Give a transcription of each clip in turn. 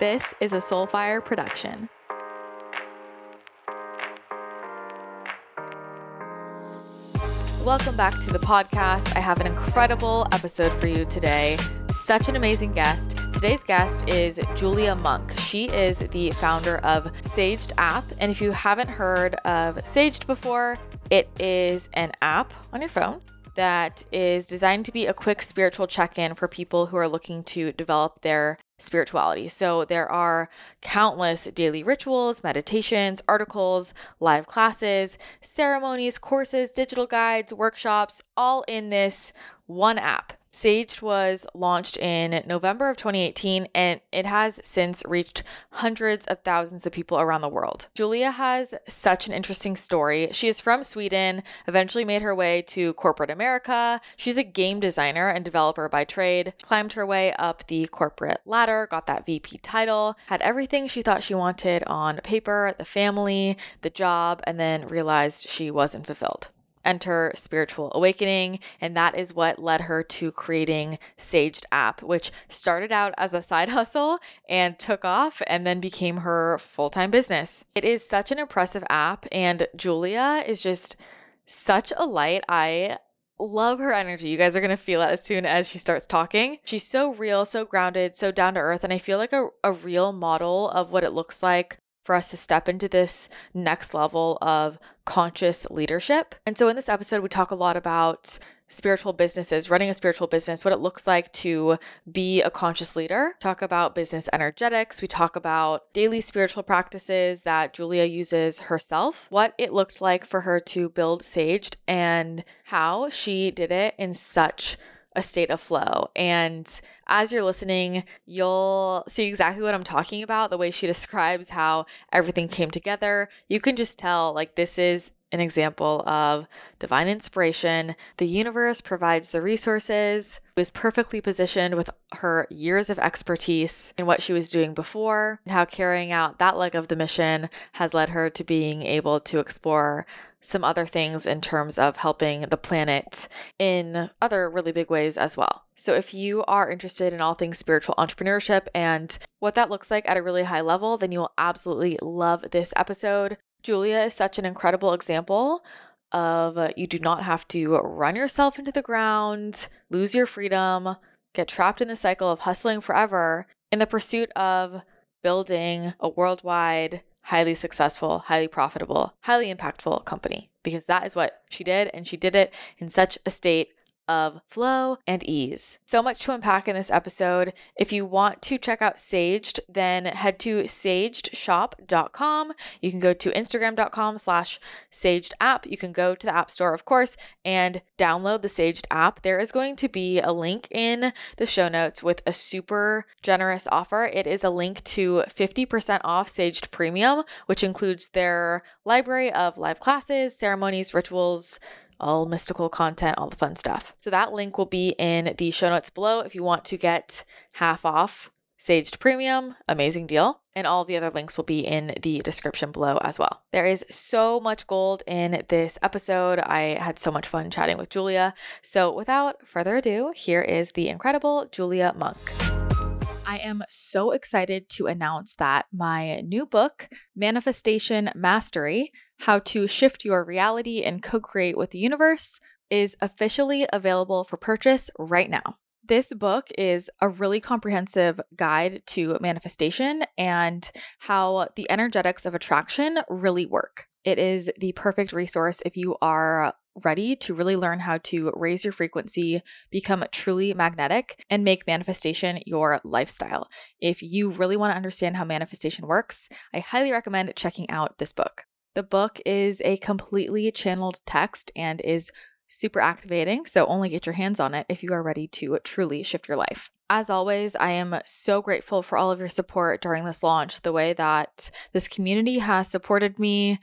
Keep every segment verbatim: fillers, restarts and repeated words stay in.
This is a Soulfire production. Welcome back to the podcast. I have an incredible episode for you today. Such an amazing guest. Today's guest is Julia Monk. She is the founder of Saged App. And if you haven't heard of Saged before, it is an app on your phone that is designed to be a quick spiritual check-in for people who are looking to develop their spirituality. So there are countless daily rituals, meditations, articles, live classes, ceremonies, courses, digital guides, workshops, all in this one app. Saged was launched in November of twenty eighteen, and it has since reached hundreds of thousands of people around the world. Julia has such an interesting story. She is from Sweden, eventually made her way to corporate America. She's a game designer and developer by trade, climbed her way up the corporate ladder, got that V P title, had everything she thought she wanted on paper, the family, the job, and then realized she wasn't fulfilled. Enter spiritual awakening, and that is what led her to creating Saged App, which started out as a side hustle and took off and then became her full-time business. It is such an impressive app, and Julia is just such a light. I love her energy. You guys are going to feel it as soon as she starts talking. She's so real, so grounded, so down to earth, and I feel like a, a real model of what it looks like for us to step into this next level of conscious leadership. And so in this episode, we talk a lot about spiritual businesses, running a spiritual business, what it looks like to be a conscious leader. Talk about business energetics. We talk about daily spiritual practices that Julia uses herself, what it looked like for her to build Saged, and how she did it in such a state of flow. And as you're listening, you'll see exactly what I'm talking about, the way she describes how everything came together. You can just tell, like, this is an example of divine inspiration. The universe provides the resources, was perfectly positioned with her years of expertise in what she was doing before, and how carrying out that leg of the mission has led her to being able to explore some other things in terms of helping the planet in other really big ways as well. So if you are interested in all things spiritual entrepreneurship and what that looks like at a really high level, then you will absolutely love this episode. Julia is such an incredible example of uh, you do not have to run yourself into the ground, lose your freedom, get trapped in the cycle of hustling forever in the pursuit of building a worldwide, highly successful, highly profitable, highly impactful company, because that is what she did, and she did it in such a state of flow and ease. So much to unpack in this episode. If you want to check out Saged, then head to Saged Shop dot com. You can go to Instagram dot com slash Saged App. You can go to the App Store, of course, and download the Saged app. There is going to be a link in the show notes with a super generous offer. It is a link to fifty percent off Saged Premium, which includes their library of live classes, ceremonies, rituals, all mystical content, all the fun stuff. So that link will be in the show notes below if you want to get half off Saged Premium. Amazing deal. And all the other links will be in the description below as well. There is so much gold in this episode. I had so much fun chatting with Julia. So without further ado, here is the incredible Julia Monk. I am so excited to announce that my new book, Manifestation Mastery, How to Shift Your Reality and Co-Create with the Universe, is officially available for purchase right now. This book is a really comprehensive guide to manifestation and how the energetics of attraction really work. It is the perfect resource if you are ready to really learn how to raise your frequency, become truly magnetic, and make manifestation your lifestyle. If you really want to understand how manifestation works, I highly recommend checking out this book. The book is a completely channeled text and is super activating, so only get your hands on it if you are ready to truly shift your life. As always, I am so grateful for all of your support during this launch, the way that this community has supported me.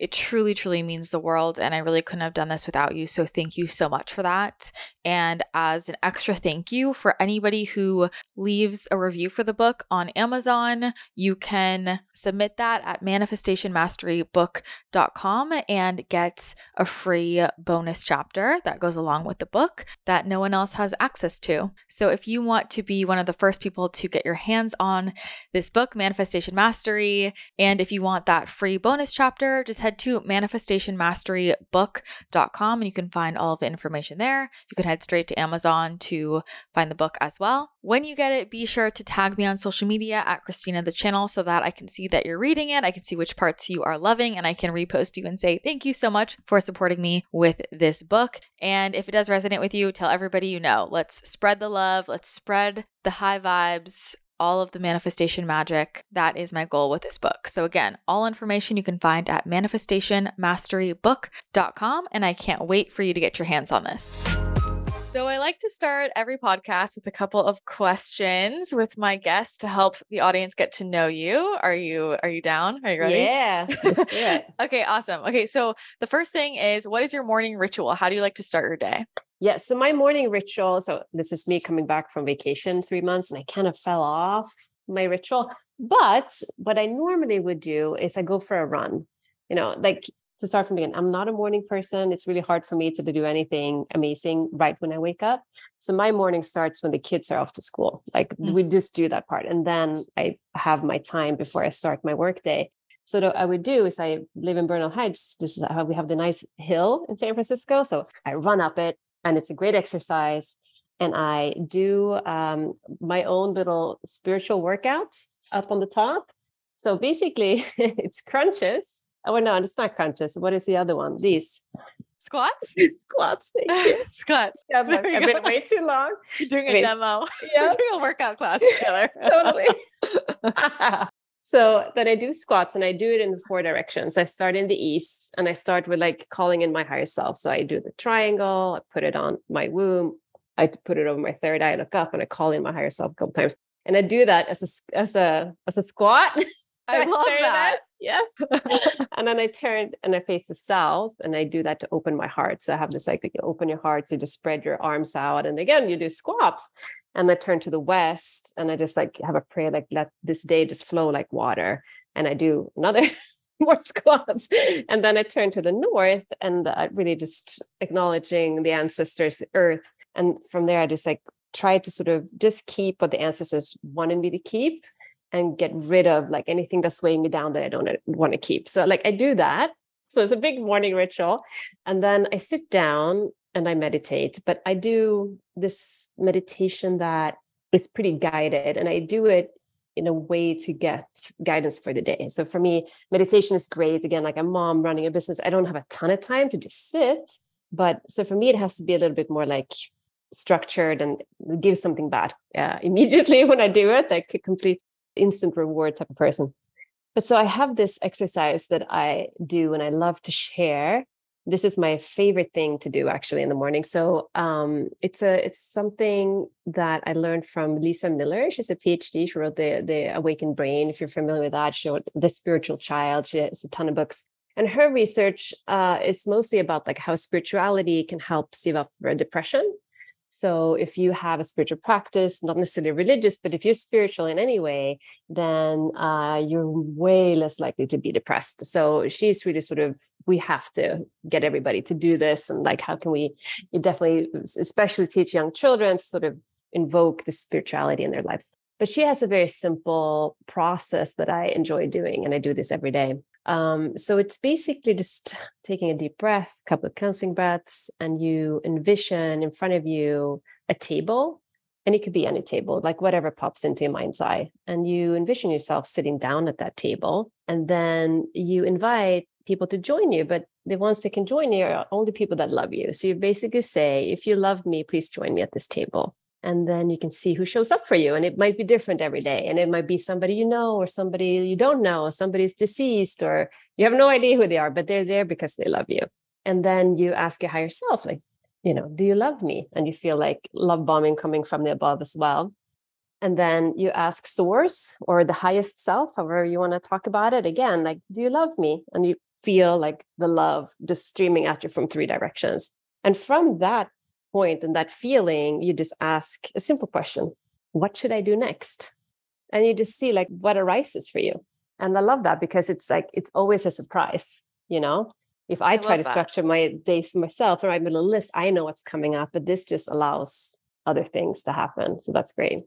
It truly, truly means the world. And I really couldn't have done this without you. So thank you so much for that. And as an extra thank you for anybody who leaves a review for the book on Amazon, you can submit that at manifestation mastery book dot com and get a free bonus chapter that goes along with the book that no one else has access to. So if you want to be one of the first people to get your hands on this book, Manifestation Mastery, and if you want that free bonus chapter, just head to manifestation mastery book dot com and you can find all of the information there. You can head straight to Amazon to find the book as well. When you get it, be sure to tag me on social media at Christina the Channel so that I can see that you're reading it. I can see which parts you are loving and I can repost you and say thank you so much for supporting me with this book. And if it does resonate with you, tell everybody you know. Let's spread the love. Let's spread the high vibes, all of the manifestation magic. That is my goal with this book. So again, all information you can find at manifestation mastery book dot com, and I can't wait for you to get your hands on this. So I like to start every podcast with a couple of questions with my guests to help the audience get to know you. Are you, are you down? Are you ready? Yeah. Let's do it. Okay. Awesome. Okay. So the first thing is, what is your morning ritual? How do you like to start your day? Yeah. So my morning ritual, so this is me coming back from vacation three months and I kind of fell off my ritual, but what I normally would do is I go for a run, you know, like to start from the beginning. I'm not a morning person. It's really hard for me to do anything amazing right when I wake up. So my morning starts when the kids are off to school. Like mm-hmm. we just do that part. And then I have my time before I start my work day. So what I would do is I live in Bernal Heights. This is how we have the nice hill in San Francisco. So I run up it. And it's a great exercise. And I do um, my own little spiritual workout up on the top. So basically it's crunches. Oh, no, it's not crunches. What is the other one? These. Squats? Squats. Thank you. Squats. Yeah, I've been way too long. You're doing a Wait. demo. Yeah. We're doing a workout class together. Totally. So then I do squats and I do it in four directions. I start in the east and I start with like calling in my higher self. So I do the triangle, I put it on my womb, I put it over my third eye, I look up and I call in my higher self a couple times. And I do that as a, as a, as a squat. I, I love that. It. Yes. And then I turn and I face the south and I do that to open my heart. So I have this like, you open your heart. So you just spread your arms out. And again, you do squats. And I turn to the west and I just like have a prayer, like let this day just flow like water. And I do another more squats. And then I turn to the north and I really just acknowledging the ancestors, earth. And from there, I just like try to sort of just keep what the ancestors wanted me to keep and get rid of like anything that's weighing me down that I don't want to keep. So like I do that. So it's a big morning ritual. And then I sit down and I meditate, but I do this meditation that is pretty guided and I do it in a way to get guidance for the day. So for me, meditation is great. Again, like a mom running a business, I don't have a ton of time to just sit. But so for me, it has to be a little bit more like structured and give something back uh, immediately when I do it, like a complete instant reward type of person. But so I have this exercise that I do and I love to share. This is my favorite thing to do actually in the morning. So um, it's a it's something that I learned from Lisa Miller. She's a P H D. She wrote the the Awakened Brain. If you're familiar with that, she wrote The Spiritual Child. She has a ton of books, and her research uh, is mostly about like how spirituality can help save up for depression. So if you have a spiritual practice, not necessarily religious, but if you're spiritual in any way, then uh, you're way less likely to be depressed. So she's really sort of, we have to get everybody to do this. And like, how can we you definitely, especially teach young children to sort of invoke the spirituality in their lives. But she has a very simple process that I enjoy doing. And I do this every day. Um, so it's basically just taking a deep breath, a couple of cleansing breaths, and you envision in front of you a table, and it could be any table, like whatever pops into your mind's eye. And you envision yourself sitting down at that table, and then you invite people to join you, but the ones that can join you are only people that love you. So you basically say, if you love me, please join me at this table. And then you can see who shows up for you. And it might be different every day. And it might be somebody you know, or somebody you don't know, or somebody's deceased, or you have no idea who they are, but they're there because they love you. And then you ask your higher self, like, you know, do you love me? And you feel like love bombing coming from the above as well. And then you ask source or the highest self, however you want to talk about it again, like, do you love me? And you feel like the love just streaming at you from three directions. And from that point and that feeling, you just ask a simple question, what should I do next? And you just see like what arises for you. And I love that because it's like, it's always a surprise, you know? If I, I try to that. structure my days myself or I'm on a list, I know what's coming up, but this just allows other things to happen. So that's great.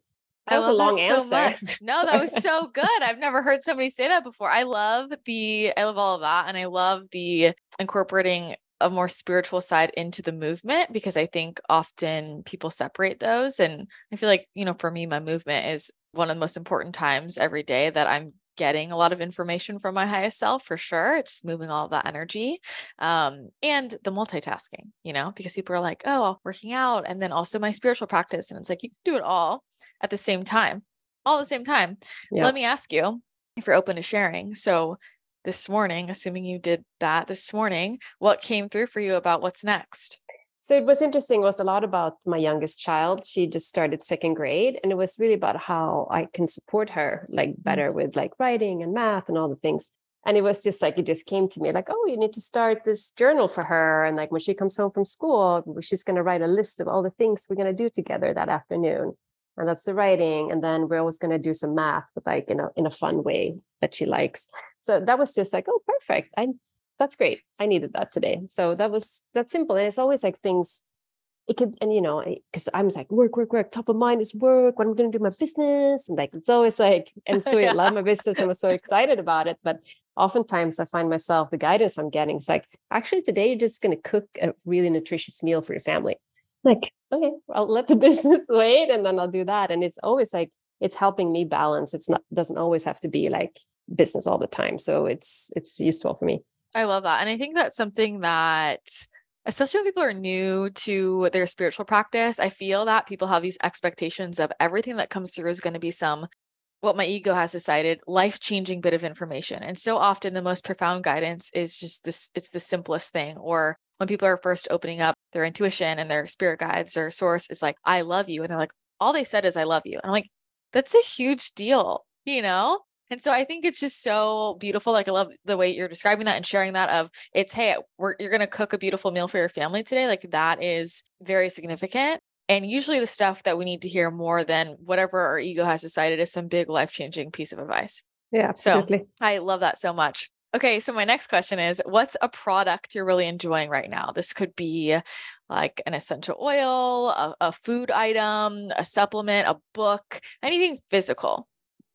That I was a long answer. So much. No, that was so good. I've never heard somebody say that before. I love the, I love all of that. And I love the incorporating a more spiritual side into the movement, because I think often people separate those. And I feel like, you know, for me, my movement is one of the most important times every day that I'm getting a lot of information from my highest self, for sure. It's just moving all of that energy. Um, and the multitasking, you know, because people are like, oh, I'm working out. And then also my spiritual practice. And it's like, you can do it all at the same time, all the same time. Yeah. Let me ask you if you're open to sharing. So this morning, assuming you did that this morning, what came through for you about what's next? So it was interesting, it was a lot about my youngest child. She just started second grade and it was really about how I can support her like better with like writing and math and all the things. And it was just like, it just came to me like, oh, you need to start this journal for her. And like when she comes home from school, she's going to write a list of all the things we're going to do together that afternoon. And that's the writing. And then we're always going to do some math, but like, you know, in a fun way that she likes. So that was just like, oh, perfect. I, that's great. I needed that today. So that was, that's simple. And it's always like things it could, and you know, because I'm like work, work, work, top of mind is work. What am I going to do my business? And like, it's always like, and so yeah. I love my business. I'm so excited about it. But oftentimes I find myself, the guidance I'm getting is like, actually today, you're just going to cook a really nutritious meal for your family. Like, okay, I'll let the business wait and then I'll do that. And it's always like, it's helping me balance. It's not, doesn't always have to be like business all the time. So it's, it's useful for me. I love that. And I think that's something that, especially when people are new to their spiritual practice, I feel that people have these expectations of everything that comes through is going to be some, what my ego has decided, life-changing bit of information. And so often the most profound guidance is just this, it's the simplest thing. Or when people are first opening up their intuition and their spirit guides or source is like, I love you. And they're like, all they said is, I love you. And I'm like, that's a huge deal, you know? And so I think it's just so beautiful. Like, I love the way you're describing that and sharing that of it's, hey, we're, you're going to cook a beautiful meal for your family today. Like that is very significant. And usually the stuff that we need to hear more than whatever our ego has decided is some big life-changing piece of advice. Yeah, absolutely. So I love that so much. Okay. So my next question is, what's a product you're really enjoying right now? This could be like an essential oil, a, a food item, a supplement, a book, anything physical.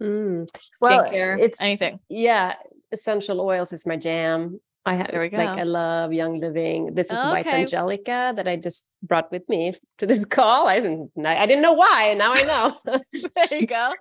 Mm. Well, skincare, it's anything. Yeah. Essential oils is my jam. I have like, I love Young Living. This is okay. White Angelica that I just brought with me to this call. I didn't, I didn't know why. And now I know. There you go.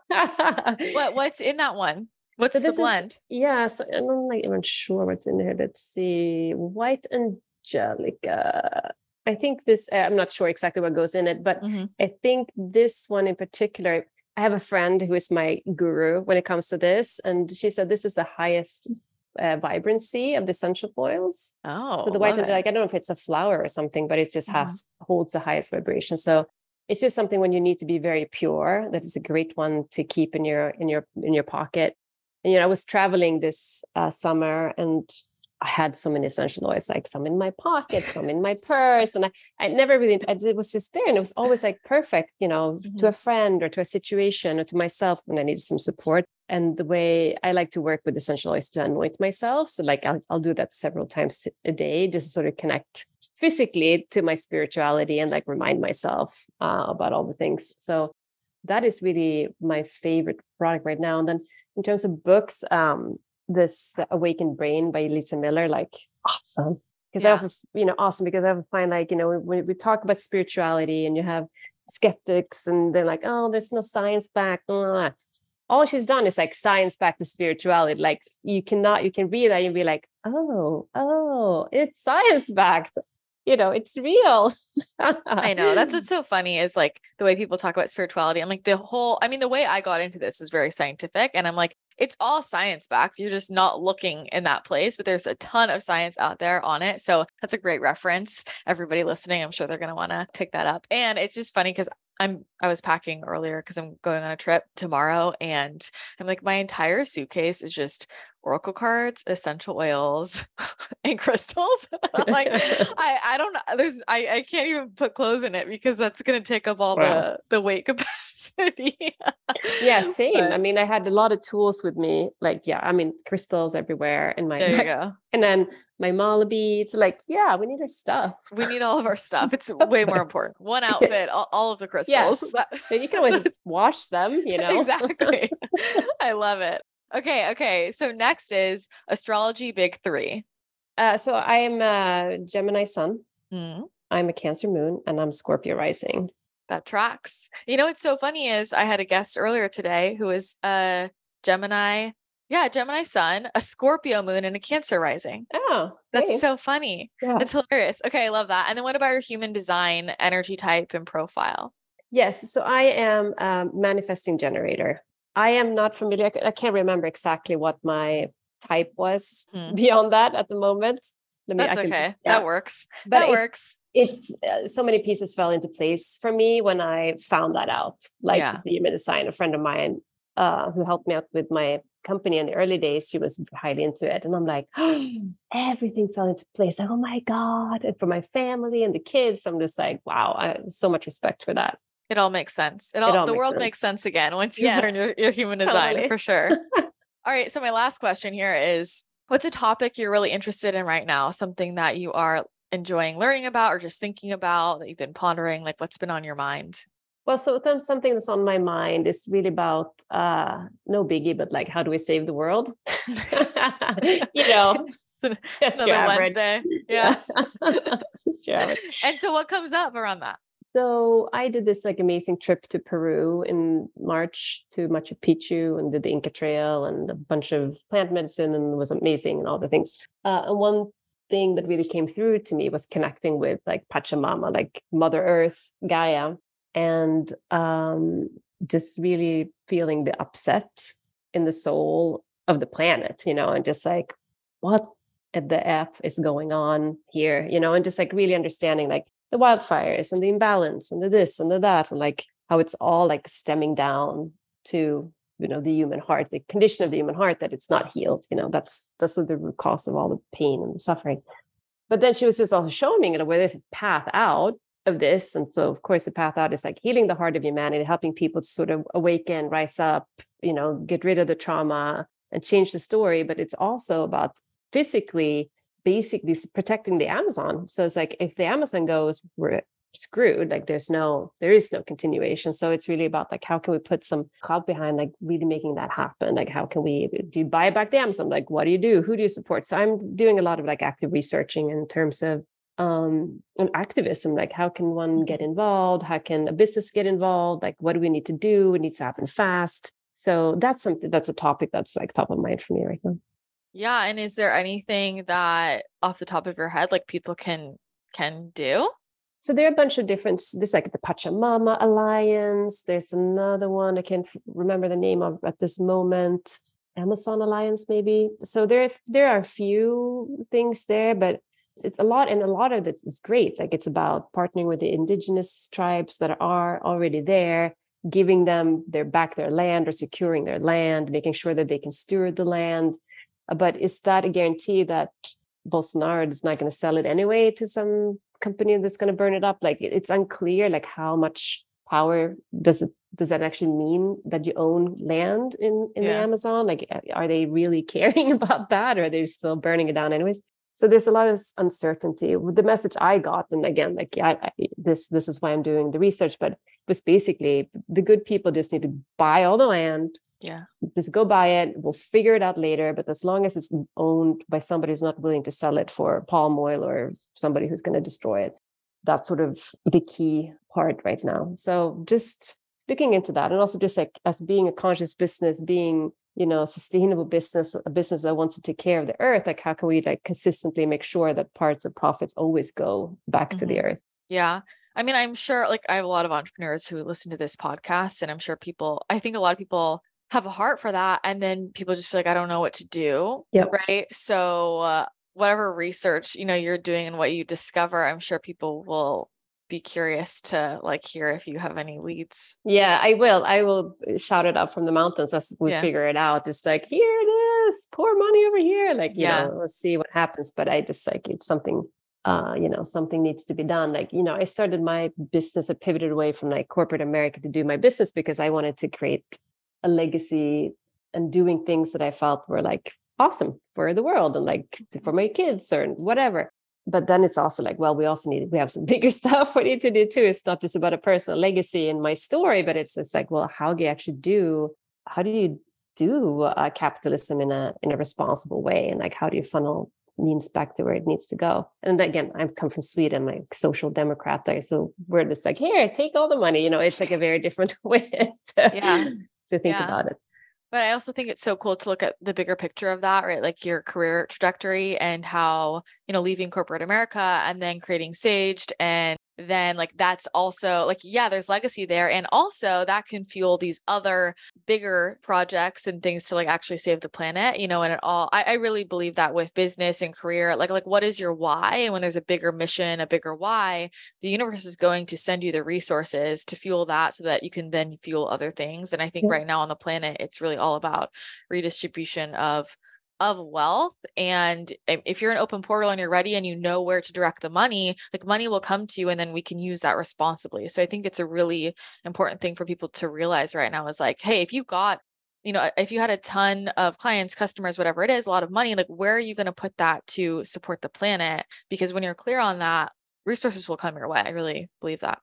what What's in that one? What's so the this blend? Is, yeah. So I'm not even sure what's in here. Let's see. White Angelica. I think this, I'm not sure exactly what goes in it, but mm-hmm. I think this one in particular, I have a friend who is my guru when it comes to this. And she said, this is the highest uh, vibrancy of the essential oils. Oh, so the White Angelica, I don't know if it's a flower or something, but it just mm-hmm. has, holds the highest vibration. So it's just something when you need to be very pure, that is a great one to keep in your, in your, in your pocket. And, you know, I was traveling this uh, summer and I had so many essential oils, like some in my pocket, some in my purse. And I, I never really, I, it was just there. And it was always like perfect, you know, mm-hmm. to a friend or to a situation or to myself when I needed some support. And the way I like to work with essential oils to anoint myself. So like, I'll, I'll do that several times a day, just to sort of connect physically to my spirituality and like remind myself uh, about all the things. So that is really my favorite product right now. And then in terms of books, um, this Awakened Brain by Lisa Miller, like awesome. Because yeah. I often, you know, awesome because I often find like, you know, when we talk about spirituality and you have skeptics and they're like, oh, there's no science back. Ugh. All she's done is like science back to spirituality. Like you cannot, you can read that and be like, oh, oh, it's science backed. You know, it's real. I know. That's what's so funny is like the way people talk about spirituality. I'm like the whole, I mean, the way I got into this is very scientific and I'm like, it's all science backed. You're just not looking in that place, but there's a ton of science out there on it. So that's a great reference. Everybody listening, I'm sure they're going to want to pick that up. And it's just funny because I'm, I was packing earlier because I'm going on a trip tomorrow, and I'm like, my entire suitcase is just oracle cards, essential oils, and crystals. I'm like, I, I don't, there's, I, I can't even put clothes in it because that's going to take up all wow. the, the weight capacity. Yeah. Same. But, I mean, I had a lot of tools with me, like, yeah, I mean, crystals everywhere in my, there you go. And then my mala beads, like, yeah, we need our stuff. We need all of our stuff. It's way more important. One outfit, all, all of the crystals. Yes. That, then you can always wash them, you know? Exactly. I love it. Okay. Okay. So next is astrology, big three. Uh, so I am a Gemini sun. Mm-hmm. I'm a Cancer moon, and I'm Scorpio rising. That tracks. You know, what's so funny is I had a guest earlier today who is a Gemini. Yeah. Gemini sun, a Scorpio moon, and a Cancer rising. Oh, that's hey. so funny. Yeah. That's hilarious. Okay. I love that. And then what about your human design, energy type, and profile? Yes. So I am a manifesting generator. I am not familiar. I can't remember exactly what my type was mm. beyond that at the moment. Let me, That's I can, okay. Yeah. That works. But that it, works. It's uh, so many pieces fell into place for me when I found that out. Like yeah. the human design, a friend of mine uh, who helped me out with my company in the early days, she was highly into it. And I'm like, oh, everything fell into place. Like, oh my God. And for my family and the kids, I'm just like, wow, I have so much respect for that. It all makes sense. It all, it all the makes world sense. makes sense again once you yes. learn your, your human design totally. For sure. All right. So my last question here is, what's a topic you're really interested in right now? Something that you are enjoying learning about or just thinking about that you've been pondering, like what's been on your mind? Well, so something that's on my mind is really about, uh, no biggie, but like, how do we save the world? You know, it's an, it's another Wednesday. Yeah. yeah. And so what comes up around that? So I did this like amazing trip to Peru in March to Machu Picchu, and did the Inca Trail and a bunch of plant medicine, and it was amazing and all the things. Uh, and one thing that really came through to me was connecting with like Pachamama, like Mother Earth, Gaia, and um, just really feeling the upset in the soul of the planet, you know, and just like, what at the F is going on here, you know, and just like really understanding like the wildfires and the imbalance and the this and the that, and like how it's all like stemming down to, you know, the human heart, the condition of the human heart, that it's not healed. You know, that's, that's the root cause of all the pain and the suffering. But then she was just also showing me, you know, where there's a path out of this. And so of course the path out is like healing the heart of humanity, helping people to sort of awaken, rise up, you know, get rid of the trauma and change the story. But it's also about physically basically protecting the Amazon. So it's like, if the Amazon goes, we're screwed. Like there's no, there is no continuation. So it's really about like, how can we put some cloud behind, like really making that happen? Like, how can we, do you buy back the Amazon? Like, what do you do? Who do you support? So I'm doing a lot of like active researching in terms of um, activism. Like how can one get involved? How can a business get involved? Like, what do we need to do? It needs to happen fast. So that's something, that's a topic that's like top of mind for me right now. Yeah. And is there anything that off the top of your head, like people can, can do? So there are a bunch of different, there's like the Pachamama Alliance. There's another one I can't remember the name of at this moment, Amazon Alliance, maybe. So there, there are a few things there, but it's a lot. And a lot of it is great. Like it's about partnering with the indigenous tribes that are already there, giving them their back, their land, or securing their land, making sure that they can steward the land. But is that a guarantee that Bolsonaro is not going to sell it anyway to some company that's going to burn it up? Like it's unclear, like how much power does it, does that actually mean that you own land in, in yeah. the Amazon? Like, are they really caring about that, or are they still burning it down anyways? So there's a lot of uncertainty. The message I got, and again, like yeah, I, this, this is why I'm doing the research, but it was basically the good people just need to buy all the land. Yeah. Just go buy it. We'll figure it out later. But as long as it's owned by somebody who's not willing to sell it for palm oil or somebody who's going to destroy it, that's sort of the key part right now. So just looking into that, and also just like as being a conscious business, being, you know, sustainable business, a business that wants to take care of the earth, like how can we like consistently make sure that parts of profits always go back mm-hmm. to the earth? Yeah. I mean, I'm sure like I have a lot of entrepreneurs who listen to this podcast, and I'm sure people, I think a lot of people have a heart for that. And then people just feel like, I don't know what to do. Yep. Right. So uh, whatever research, you know, you're doing and what you discover, I'm sure people will be curious to like hear if you have any leads. Yeah, I will. I will shout it out from the mountains as we yeah. figure it out. It's like, here it is, pour money over here. Like, you yeah. know, we'll see what happens. But I just like, it's something, uh, you know, something needs to be done. Like, you know, I started my business, I pivoted away from like corporate America to do my business because I wanted to create a legacy and doing things that I felt were like awesome for the world and like for my kids or whatever. But then it's also like, well, we also need, we have some bigger stuff we need to do too. It's not just about a personal legacy and my story, but it's it's like, well, how do you actually do, how do you do uh, capitalism in a in a responsible way? And like, how do you funnel means back to where it needs to go? And again, I've come from Sweden, my social democrat there. So we're just like, here, take all the money. You know, it's like a very different way to, yeah. to think yeah. about it. But I also think it's so cool to look at the bigger picture of that, right? Like your career trajectory and how, you know, leaving corporate America and then creating Saged. And then like, that's also like, yeah, there's legacy there. And also that can fuel these other bigger projects and things to like actually save the planet, you know, and it all, I, I really believe that with business and career, like, like what is your why? And when there's a bigger mission, a bigger why, the universe is going to send you the resources to fuel that so that you can then fuel other things. And I think yeah. right now on the planet, it's really all about redistribution of of wealth. And if you're an open portal and you're ready and you know where to direct the money, like money will come to you and then we can use that responsibly. So I think it's a really important thing for people to realize right now is like, hey, if you got, you know, if you had a ton of clients, customers, whatever it is, a lot of money, like where are you going to put that to support the planet? Because when you're clear on that, resources will come your way. I really believe that.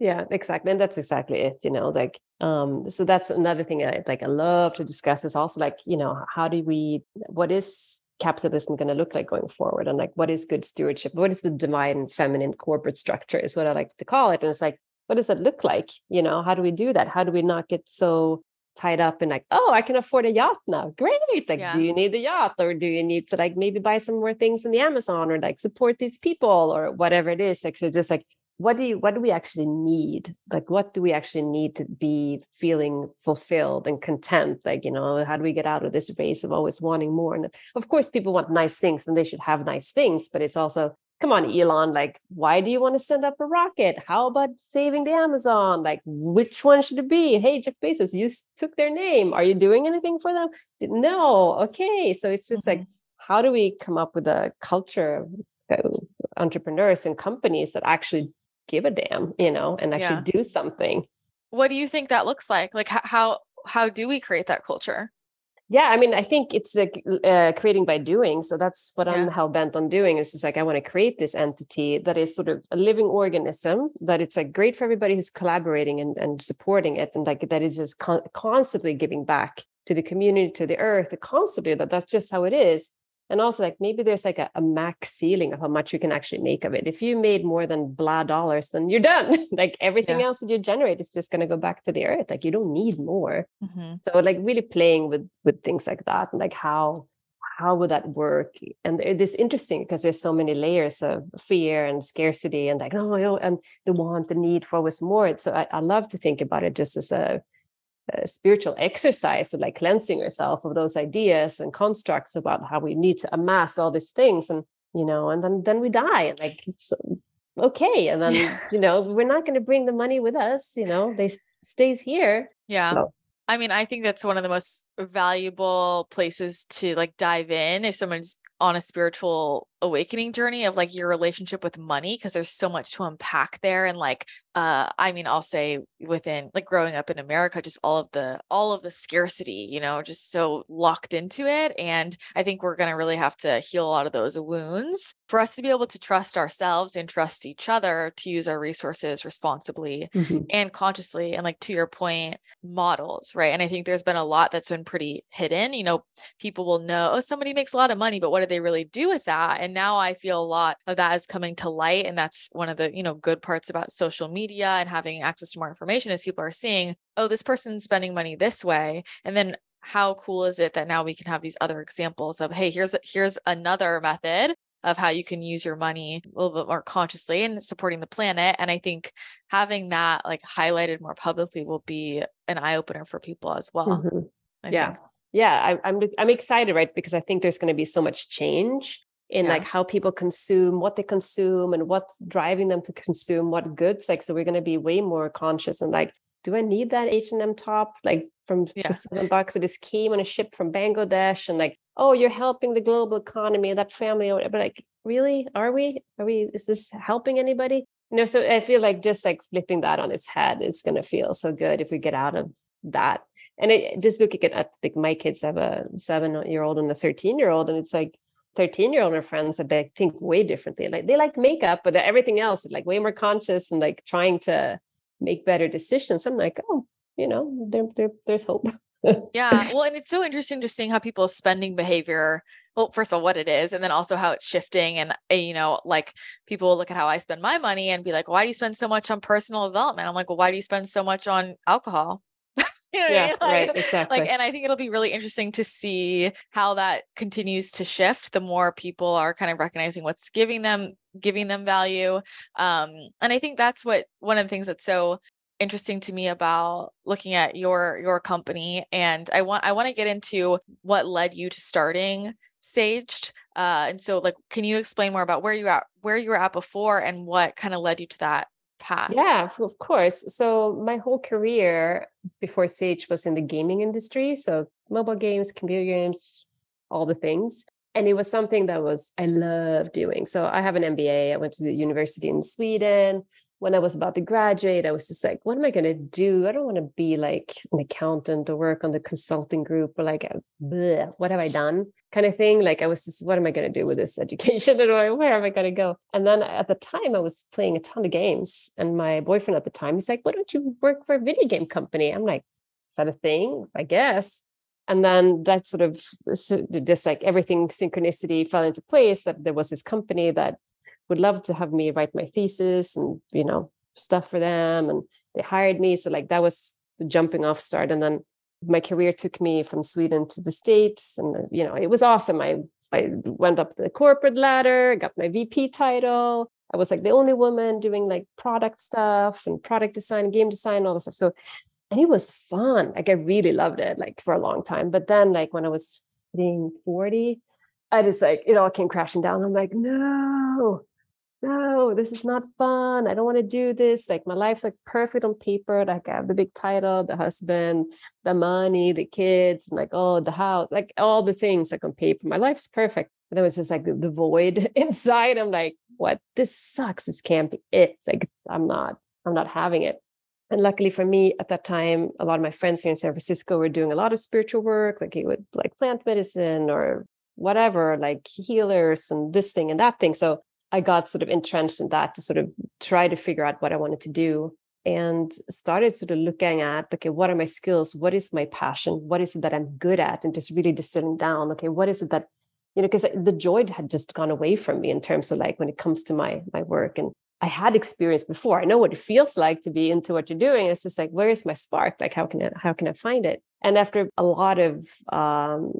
Yeah, exactly. And that's exactly it, you know, like, um, so that's another thing I like, I love to discuss is also like, you know, how do we, what is capitalism going to look like going forward? And like, what is good stewardship? What is the divine feminine corporate structure is what I like to call it. And it's like, what does that look like? You know, how do we do that? How do we not get so tied up in like, oh, I can afford a yacht now. Great. Like, yeah. do you need the yacht or do you need to like maybe buy some more thing from the Amazon or like support these people or whatever it is? Like, so just like, What do you, what do we actually need? Like, what do we actually need to be feeling fulfilled and content? Like, you know, how do we get out of this race of always wanting more? And of course people want nice things and they should have nice things, but it's also, come on, Elon, like, why do you want to send up a rocket? How about saving the Amazon? Like, which one should it be? Hey, Jeff Bezos, you took their name. Are you doing anything for them? No. Okay. So it's just like, how do we come up with a culture of entrepreneurs and companies that actually give a damn, you know, and actually yeah. do something. What do you think that looks like? Like how, how do we create that culture? Yeah. I mean, I think it's like uh, creating by doing. So that's what yeah. I'm hell bent on doing is just like, I want to create this entity that is sort of a living organism that it's like great for everybody who's collaborating and, and supporting it. And like, that is just con- constantly giving back to the community, to the earth, constantly that that's just how it is. And also like, maybe there's like a, a max ceiling of how much you can actually make of it. If you made more than blah dollars, then you're done. Like everything yeah. else that you generate is just going to go back to the earth. Like you don't need more. Mm-hmm. So like really playing with, with things like that and like how, how would that work? And it is interesting because there's so many layers of fear and scarcity and like, no, oh, and the want, the need for always more. So I, I love to think about it just as a, A spiritual exercise of like cleansing yourself of those ideas and constructs about how we need to amass all these things and you know and then then we die and like so, okay and then yeah. you know we're not going to bring the money with us, you know they stays here. yeah so. I mean, I think that's one of the most valuable places to like dive in if someone's on a spiritual awakening journey of like your relationship with money, because there's so much to unpack there. And like, uh, I mean, I'll say within like growing up in America, just all of the, all of the scarcity, you know, just so locked into it. And I think we're going to really have to heal a lot of those wounds for us to be able to trust ourselves and trust each other to use our resources responsibly mm-hmm. and consciously. And like, to your point, models, right? And I think there's been a lot that's been pretty hidden. You know, people will know, oh, somebody makes a lot of money, but what do they really do with that? And now I feel a lot of that is coming to light. And that's one of the, you know, good parts about social media and having access to more information is people are seeing, oh, this person's spending money this way. And then how cool is it that now we can have these other examples of, hey, here's, here's another method of how you can use your money a little bit more consciously and supporting the planet. And I think having that like highlighted more publicly will be an eye opener for people as well. Mm-hmm. I yeah. Think. Yeah. I, I'm, I'm excited, right? Because I think there's going to be so much change in yeah. like how people consume, what they consume and what's driving them to consume what goods. Like, so we're going to be way more conscious and like, do I need that H and M top? Like from yeah. seven bucks, it just came on a ship from Bangladesh and like, oh, you're helping the global economy, that family, or whatever. Like, really, are we, are we, is this helping anybody? You know, so I feel like just like flipping that on its head, it's going to feel so good if we get out of that. And it, just looking at like my kids have a seven-year-old and a thirteen-year-old, and it's like thirteen-year-old and her friends that they think way differently. Like they like makeup, but everything else is like way more conscious and like trying to make better decisions. I'm like, oh, you know, there, there, there's hope. Yeah. Well, and it's so interesting just seeing how people's spending behavior, well, first of all, what it is, and then also how it's shifting. And, you know, like people look at how I spend my money and be like, why do you spend so much on personal development? I'm like, well, why do you spend so much on alcohol? You know yeah, what I mean? Like, right, exactly. Like, and I think it'll be really interesting to see how that continues to shift. The more people are kind of recognizing what's giving them, giving them value. Um, and I think that's what, one of the things that's so interesting to me about looking at your, your company. And I want, I want to get into what led you to starting Saged. Uh, and so like, can you explain more about where you at, where you were at before and what kind of led you to that path? Yeah, of course. So my whole career before Saged was in the gaming industry. So mobile games, computer games, all the things. And it was something that was, I love doing. So I have an M B A. I went to the university in Sweden. When I was about to graduate, I was just like, what am I going to do? I don't want to be like an accountant or work on the consulting group or like, bleh, what have I done kind of thing. Like I was just, what am I going to do with this education? And where am I going to go? And then at the time I was playing a ton of games, and my boyfriend at the time, he's like, why don't you work for a video game company? I'm like, is that a thing? I guess. And then that sort of just like everything synchronicity fell into place, that there was this company that would love to have me write my thesis and, you know, stuff for them. And they hired me. So like, that was the jumping off start. And then my career took me from Sweden to the States, and, you know, it was awesome. I, I went up the corporate ladder, got my V P title. I was like the only woman doing like product stuff and product design, game design, all this stuff. So, and it was fun. Like I really loved it, like for a long time. But then like when I was being forty, I just like, it all came crashing down. I'm like, no, no, this is not fun. I don't want to do this. Like my life's like perfect on paper. Like I have the big title, the husband, the money, the kids, and like, oh, the house, like all the things like on paper. My life's perfect. But there was just like the, the void inside. I'm like, what? This sucks. This can't be it. Like I'm not, I'm not having it. And luckily for me at that time, a lot of my friends here in San Francisco were doing a lot of spiritual work. Like it would like plant medicine or whatever, like healers and this thing and that thing. So I got sort of entrenched in that to sort of try to figure out what I wanted to do, and started sort of looking at, okay, what are my skills? What is my passion? What is it that I'm good at? And just really distilling down, okay, what is it that, you know, because the joy had just gone away from me in terms of like when it comes to my my work. And I had experience before. I know what it feels like to be into what you're doing. It's just like, where is my spark? Like, how can I, how can I find it? And after a lot of, um,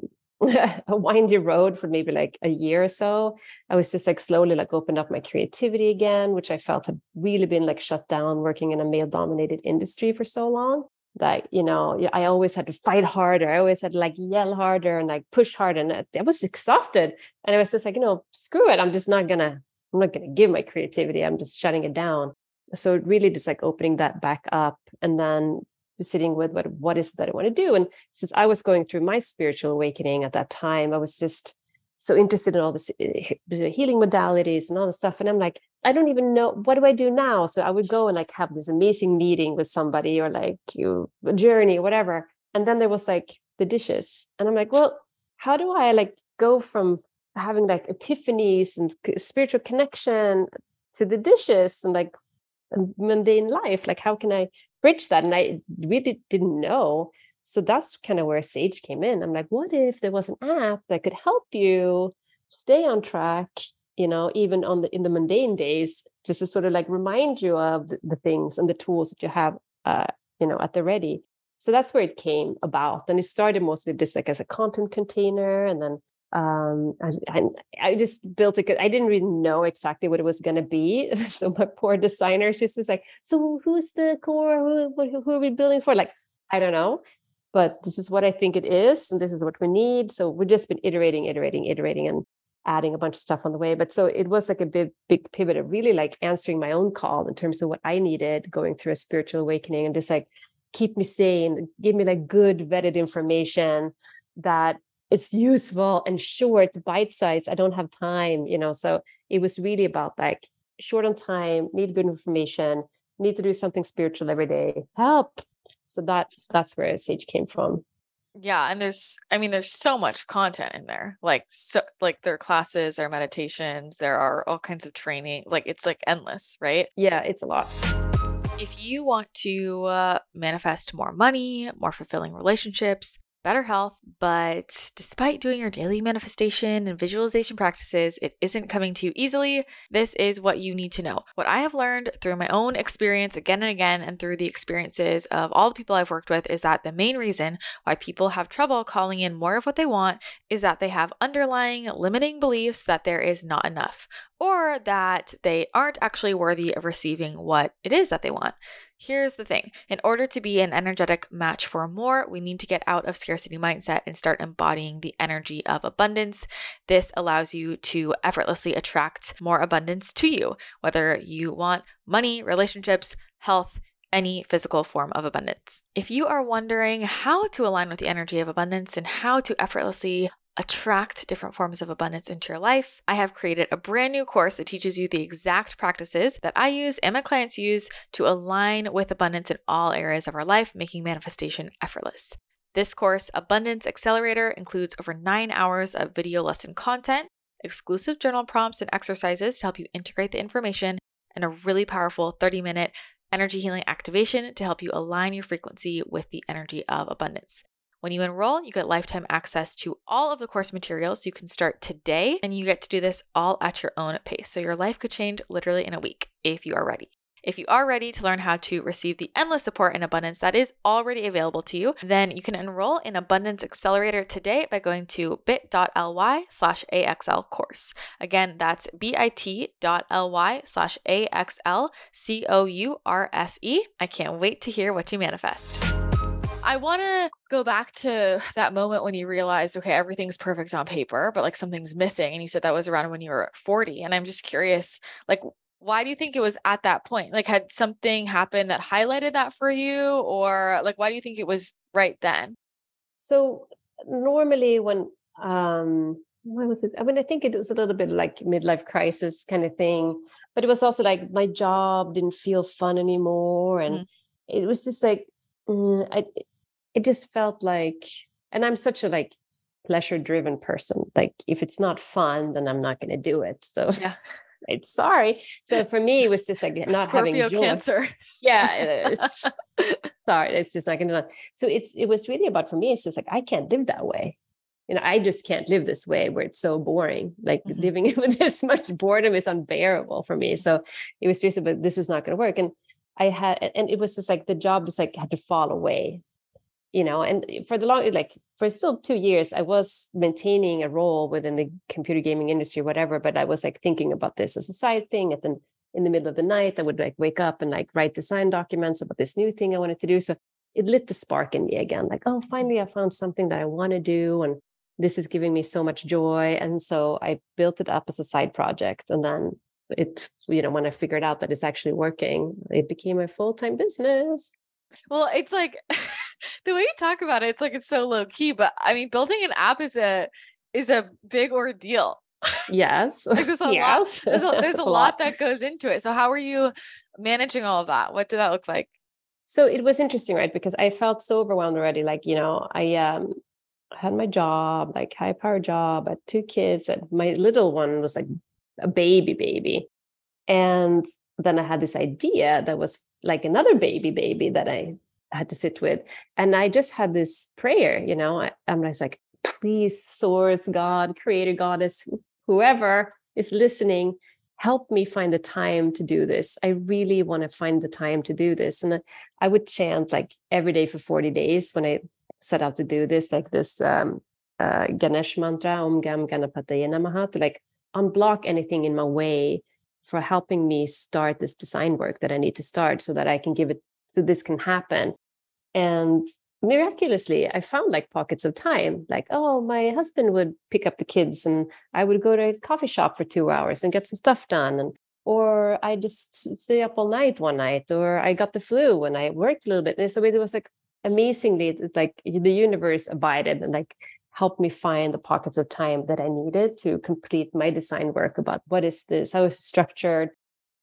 a windy road for maybe like a year or so, I was just like slowly like opened up my creativity again, which I felt had really been like shut down working in a male dominated industry for so long that, you know, I always had to fight harder. I always had to like yell harder and like push harder. And I, I was exhausted. And I was just like, you know, screw it. I'm just not going to, I'm not going to give my creativity. I'm just shutting it down. So really just like opening that back up, and then sitting with what what is it that I want to do. And since I was going through my spiritual awakening at that time, I was just so interested in all this healing modalities and all this stuff. And I'm like, I don't even know, what do I do now? So I would go and like have this amazing meeting with somebody or like you a journey, whatever. And then there was like the dishes. And I'm like, well, how do I like go from having like epiphanies and spiritual connection to the dishes and like mundane life? Like, how can I bridge that? And I really didn't know. So that's kind of where Saged came in. I'm like, what if there was an app that could help you stay on track, you know, even on the in the mundane days, just to sort of like remind you of the, the things and the tools that you have, uh, you know, at the ready. So that's where it came about. And it started mostly just like as a content container. And then um, I, I, I just built it. I didn't really know exactly what it was going to be. So my poor designer, she's just like, so who's the core? Who, who are we building for? Like, I don't know, but this is what I think it is. And this is what we need. So we've just been iterating, iterating, iterating. And adding a bunch of stuff on the way. But so it was like a big, big pivot of really like answering my own call in terms of what I needed, going through a spiritual awakening, and just like keep me sane, give me like good vetted information that is useful and short, bite-sized. I don't have time, you know. So it was really about like short on time, need good information, need to do something spiritual every day. Help. So that that's where Sage came from. Yeah. And there's, I mean, there's so much content in there. Like, so like their classes, their meditations, there are all kinds of training. Like it's like endless, right? Yeah, it's a lot. If you want to uh, manifest more money, more fulfilling relationships, better health, but despite doing your daily manifestation and visualization practices, it isn't coming to you easily, this is what you need to know. What I have learned through my own experience again and again, and through the experiences of all the people I've worked with, is that the main reason why people have trouble calling in more of what they want is that they have underlying limiting beliefs that there is not enough, or that they aren't actually worthy of receiving what it is that they want. Here's the thing. In order to be an energetic match for more, we need to get out of scarcity mindset and start embodying the energy of abundance. This allows you to effortlessly attract more abundance to you, whether you want money, relationships, health, any physical form of abundance. If you are wondering how to align with the energy of abundance and how to effortlessly attract different forms of abundance into your life, I have created a brand new course that teaches you the exact practices that I use and my clients use to align with abundance in all areas of our life, making manifestation effortless. This course, Abundance Accelerator, includes over nine hours of video lesson content, exclusive journal prompts and exercises to help you integrate the information, and a really powerful thirty-minute energy healing activation to help you align your frequency with the energy of abundance. When you enroll, you get lifetime access to all of the course materials, so you can start today, and you get to do this all at your own pace. So your life could change literally in a week if you are ready. If you are ready to learn how to receive the endless support and abundance that is already available to you, then you can enroll in Abundance Accelerator today by going to bit.ly slash AXL course. Again, that's bit.ly slash AXL C-O-U-R-S-E. I can't wait to hear what you manifest. I want to go back to that moment when you realized, okay, everything's perfect on paper, but like something's missing. And you said that was around when you were forty. And I'm just curious, like, why do you think it was at that point? Like, had something happened that highlighted that for you? Or like, why do you think it was right then? So normally when, um, why was it? I mean, I think it was a little bit like midlife crisis kind of thing, but it was also like my job didn't feel fun anymore. And mm-hmm. it was just like, mm, I, It just felt like, and I'm such a like pleasure driven person. Like if it's not fun, then I'm not going to do it. So yeah. It's sorry. So for me, it was just like not Scorpio having joy. Cancer. Yeah. It's, sorry. It's just not going to happen. So it's, it was really about, for me, it's just like, I can't live that way. You know, I just can't live this way where it's so boring. Like mm-hmm. living with this much boredom is unbearable for me. So it was just about, this is not going to work. And I had, and it was just like, the job just like had to fall away. You know, and for the long, like for still two years, I was maintaining a role within the computer gaming industry, whatever. But I was like thinking about this as a side thing. And then in the middle of the night, I would like wake up and like write design documents about this new thing I wanted to do. So it lit the spark in me again. Like, oh, finally, I found something that I want to do. And this is giving me so much joy. And so I built it up as a side project. And then it, you know, when I figured out that it's actually working, it became a full-time business. Well, it's like... The way you talk about it, it's like it's so low key, but I mean, building an app is a is a big ordeal. Yes. Like there's a yes. lot. There's a, there's a lot that goes into it. So how are you managing all of that? What did that look like? So it was interesting, right? Because I felt so overwhelmed already. Like, you know, I um, had my job, like high power job. I had two kids, and my little one was like a baby baby, and then I had this idea that was like another baby baby that I. had to sit with. And I just had this prayer, you know, I, I'm just like, please, source, God, creator, goddess, whoever is listening, help me find the time to do this. I really want to find the time to do this. And I would chant like every day for forty days when I set out to do this, like this um, uh, Ganesh mantra, Om Gam Ganapataye Namaha, to like unblock anything in my way for helping me start this design work that I need to start so that I can give it, so this can happen. And miraculously, I found like pockets of time, like, oh, my husband would pick up the kids and I would go to a coffee shop for two hours and get some stuff done. And, or I just stay up all night one night, or I got the flu when I worked a little bit. And so it was like, amazingly, like the universe abided and like helped me find the pockets of time that I needed to complete my design work about what is this, how is it structured,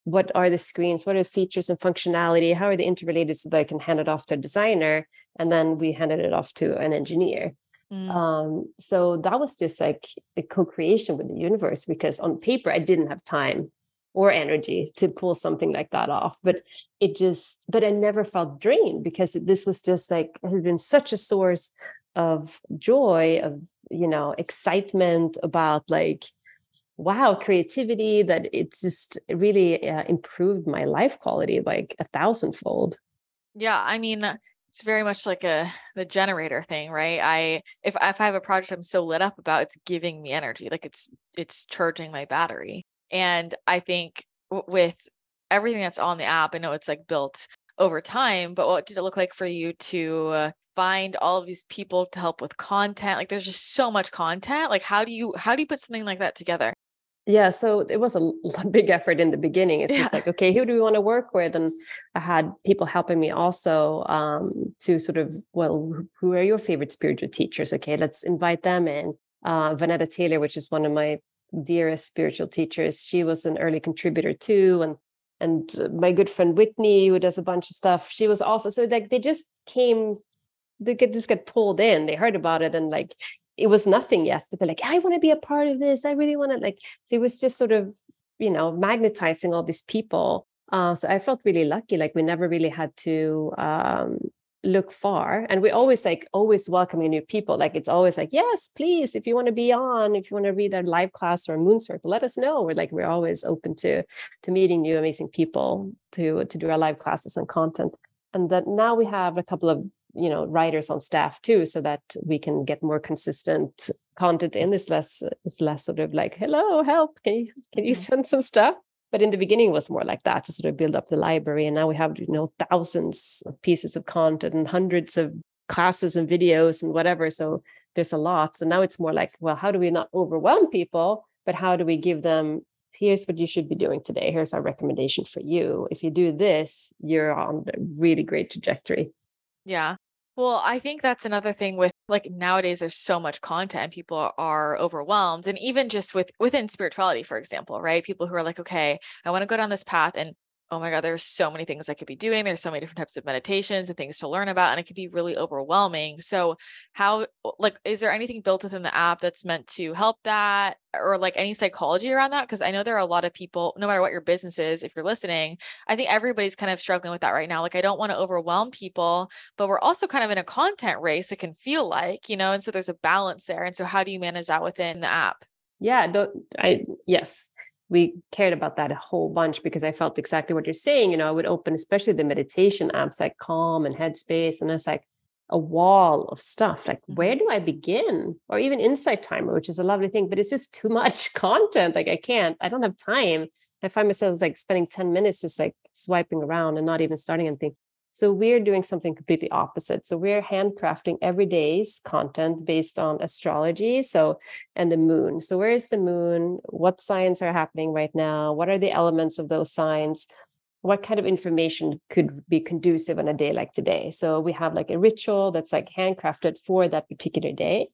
what are the screens, what are the features and functionality, how are they interrelated so that I can hand it off to a designer. And then we handed it off to an engineer. Mm. Um, so that was just like a co-creation with the universe, because on paper, I didn't have time or energy to pull something like that off. But it just, but I never felt drained, because this was just like, it has been such a source of joy, of, you know, excitement about like, wow, creativity, that it just really uh, improved my life quality like a thousandfold. Yeah. I mean, it's very much like a, the generator thing, right? I, if, if I have a project I'm so lit up about, it's giving me energy. Like it's, it's charging my battery. And I think with everything that's on the app, I know it's like built over time, but what did it look like for you to find all of these people to help with content? Like there's just so much content. Like how do you, how do you put something like that together? Yeah. So it was a big effort in the beginning. It's yeah. just like, okay, who do we want to work with? And I had people helping me also um, to sort of, well, who are your favorite spiritual teachers? Okay, let's invite them in. Uh, Vanetta Taylor, which is one of my dearest spiritual teachers, she was an early contributor too, and and my good friend Whitney, who does a bunch of stuff, she was also. So like they just came, they could just get pulled in. They heard about it, and like it was nothing yet, but they're like, I want to be a part of this. I really want to like. So it was just sort of, you know, magnetizing all these people. Uh, so I felt really lucky. Like we never really had to um, look far, and we always like always welcoming new people. Like it's always like, yes, please, if you want to be on, if you want to read our live class or a moon circle, let us know. We're like, we're always open to to meeting new amazing people to to do our live classes and content. And that now we have a couple of, you know, writers on staff too, so that we can get more consistent content in. It's less it's less sort of like, hello, help, can you can you send some stuff? But in the beginning, it was more like that, to sort of build up the library. And now we have, you know, thousands of pieces of content and hundreds of classes and videos and whatever. So there's a lot. So now it's more like, well, how do we not overwhelm people, but how do we give them, here's what you should be doing today. Here's our recommendation for you. If you do this, you're on a really great trajectory. Yeah. Well, I think that's another thing with like nowadays, there's so much content, people are overwhelmed. And even just with within spirituality, for example, right? People who are like, okay, I want to go down this path. And oh my God, there's so many things I could be doing. There's so many different types of meditations and things to learn about. And it can be really overwhelming. So how, like, is there anything built within the app that's meant to help that, or like any psychology around that? Because I know there are a lot of people, no matter what your business is, if you're listening, I think everybody's kind of struggling with that right now. Like, I don't want to overwhelm people, but we're also kind of in a content race. It can feel like, you know, and so there's a balance there. And so how do you manage that within the app? Yeah. Don't, I, yes. We cared about that a whole bunch, because I felt exactly what you're saying. You know, I would open, especially the meditation apps like Calm and Headspace, and it's like a wall of stuff. Like, where do I begin? Or even Insight Timer, which is a lovely thing, but it's just too much content. Like I can't, I don't have time. I find myself like spending ten minutes just like swiping around and not even starting anything. So we're doing something completely opposite. So we're handcrafting every day's content based on astrology, so, and the moon. So where is the moon? What signs are happening right now? What are the elements of those signs? What kind of information could be conducive on a day like today? So we have like a ritual that's like handcrafted for that particular day.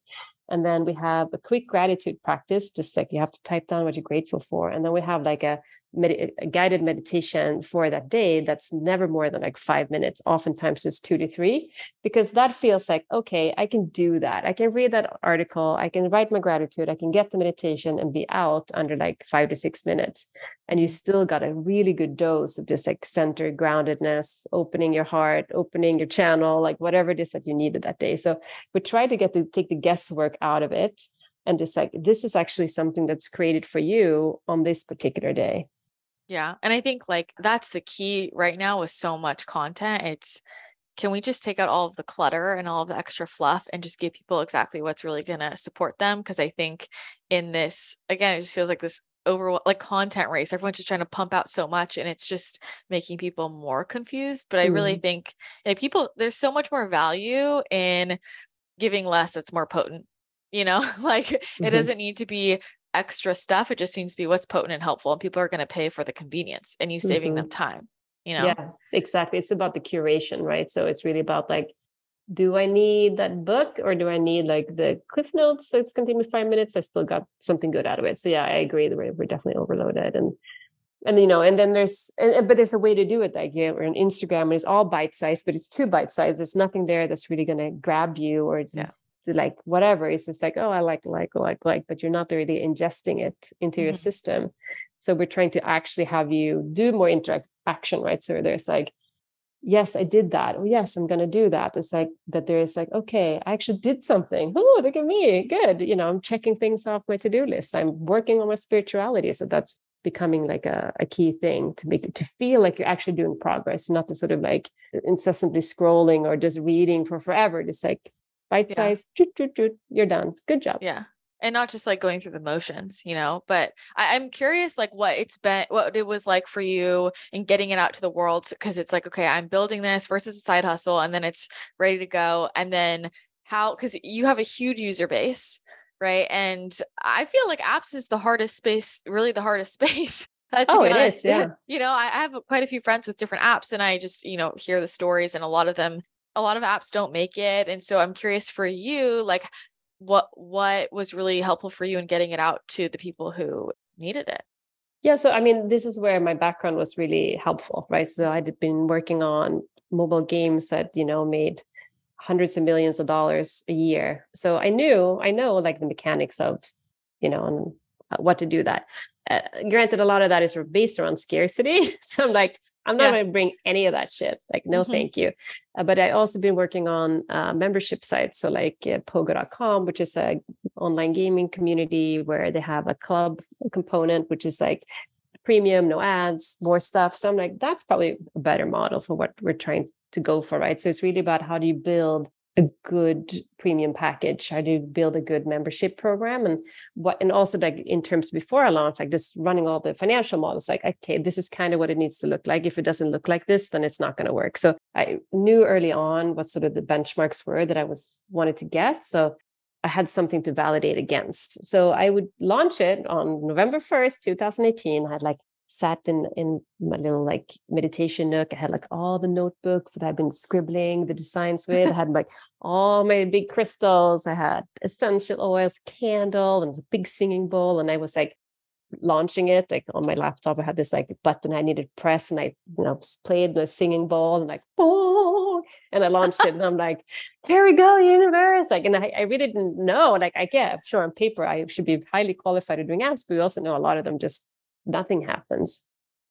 And then we have a quick gratitude practice, just like you have to type down what you're grateful for. And then we have like a, med- a guided meditation for that day that's never more than like five minutes, oftentimes just two to three, because that feels like, okay, I can do that. I can read that article. I can write my gratitude. I can get the meditation and be out under like five to six minutes. And you still got a really good dose of just like center groundedness, opening your heart, opening your channel, like whatever it is that you needed that day. So we try to get to take the guesswork out of it, and just like, this is actually something that's created for you on this particular day. Yeah. And I think like that's the key right now with so much content. It's, can we just take out all of the clutter and all of the extra fluff and just give people exactly what's really going to support them? Because I think in this, again, it just feels like this overwhelmed, like content race. Everyone's just trying to pump out so much, and it's just making people more confused. But I mm. really think you know, people, there's so much more value in giving less. That's more potent, you know, like mm-hmm. it doesn't need to be extra stuff. It just seems to be what's potent and helpful, and people are going to pay for the convenience and you saving mm-hmm. them time, you know? Yeah, exactly. It's about the curation, right? So it's really about like, do I need that book, or do I need like the cliff notes that's going to take me five minutes? I still got something good out of it. So yeah, I agree that we're, we're definitely overloaded. And, and, you know, and then there's, and, but there's a way to do it. Like, yeah, we're on Instagram and it's all bite-sized, but it's too bite-sized. There's nothing there that's really going to grab you or yeah. do like whatever. It's just like, oh, I like, like, like, like, but you're not really ingesting it into mm-hmm. your system. So we're trying to actually have you do more interaction, right? So there's like, yes, I did that. Oh, yes, I'm going to do that. It's like that there is like, okay, I actually did something. Oh, look at me. Good. You know, I'm checking things off my to-do list. I'm working on my spirituality. So that's becoming like a, a key thing to make to feel like you're actually doing progress, not to sort of like incessantly scrolling or just reading for forever. Just like bite size, yeah. toot, toot, toot, you're done. Good job. Yeah. And not just like going through the motions, you know, but I, I'm curious, like what it's been, what it was like for you in getting it out to the world. Cause it's like, okay, I'm building this versus a side hustle and then it's ready to go. And then how, cause you have a huge user base, right? And I feel like apps is the hardest space, really the hardest space. Uh, oh, it honest. Is. Yeah. You know, I, I have quite a few friends with different apps and I just, you know, hear the stories and a lot of them, a lot of apps don't make it. And so I'm curious for you, like, what what was really helpful for you in getting it out to the people who needed it? Yeah. So, I mean, this is where my background was really helpful, right? So I'd been working on mobile games that, you know, made hundreds of millions of dollars a year. So I knew, I know like the mechanics of, you know, and what to do that. Uh, granted, a lot of that is based around scarcity. So I'm like, I'm not yeah. going to bring any of that shit. Like, no, mm-hmm. thank you. Uh, but I also been working on uh, membership sites. So like uh, Pogo dot com, which is a online gaming community where they have a club component, which is like premium, no ads, more stuff. So I'm like, that's probably a better model for what we're trying to go for, right? So it's really about how do you build a good premium package? How do you build a good membership program? And what, and also like in terms before I launched, like just running all the financial models, like, okay, this is kind of what it needs to look like. If it doesn't look like this, then it's not going to work. So I knew early on what sort of the benchmarks were that I was wanted to get. So I had something to validate against. So I would launch it on November first, twenty eighteen. I had like sat in, in my little like meditation nook. I had like all the notebooks that I've been scribbling the designs with. I had like all my big crystals. I had essential oils, candle, and a big singing bowl. And I was like launching it like on my laptop. I had this like button I needed to press, and I, you know, played the singing bowl and like, oh, and I launched it. And I'm like, here we go, universe. Like, and I, I really didn't know. Like, I get, I'm sure on paper I should be highly qualified at doing apps, but we also know a lot of them just nothing happens.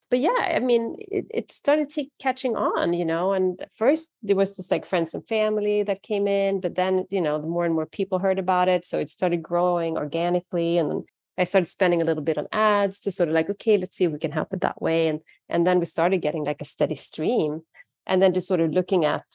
But yeah, I mean, it, it started t- catching on, you know, and at first there was just like friends and family that came in, but then, you know, the more and more people heard about it. So it started growing organically. And then I started spending a little bit on ads to sort of like, okay, let's see if we can help it that way. And, and then we started getting like a steady stream, and then just sort of looking at,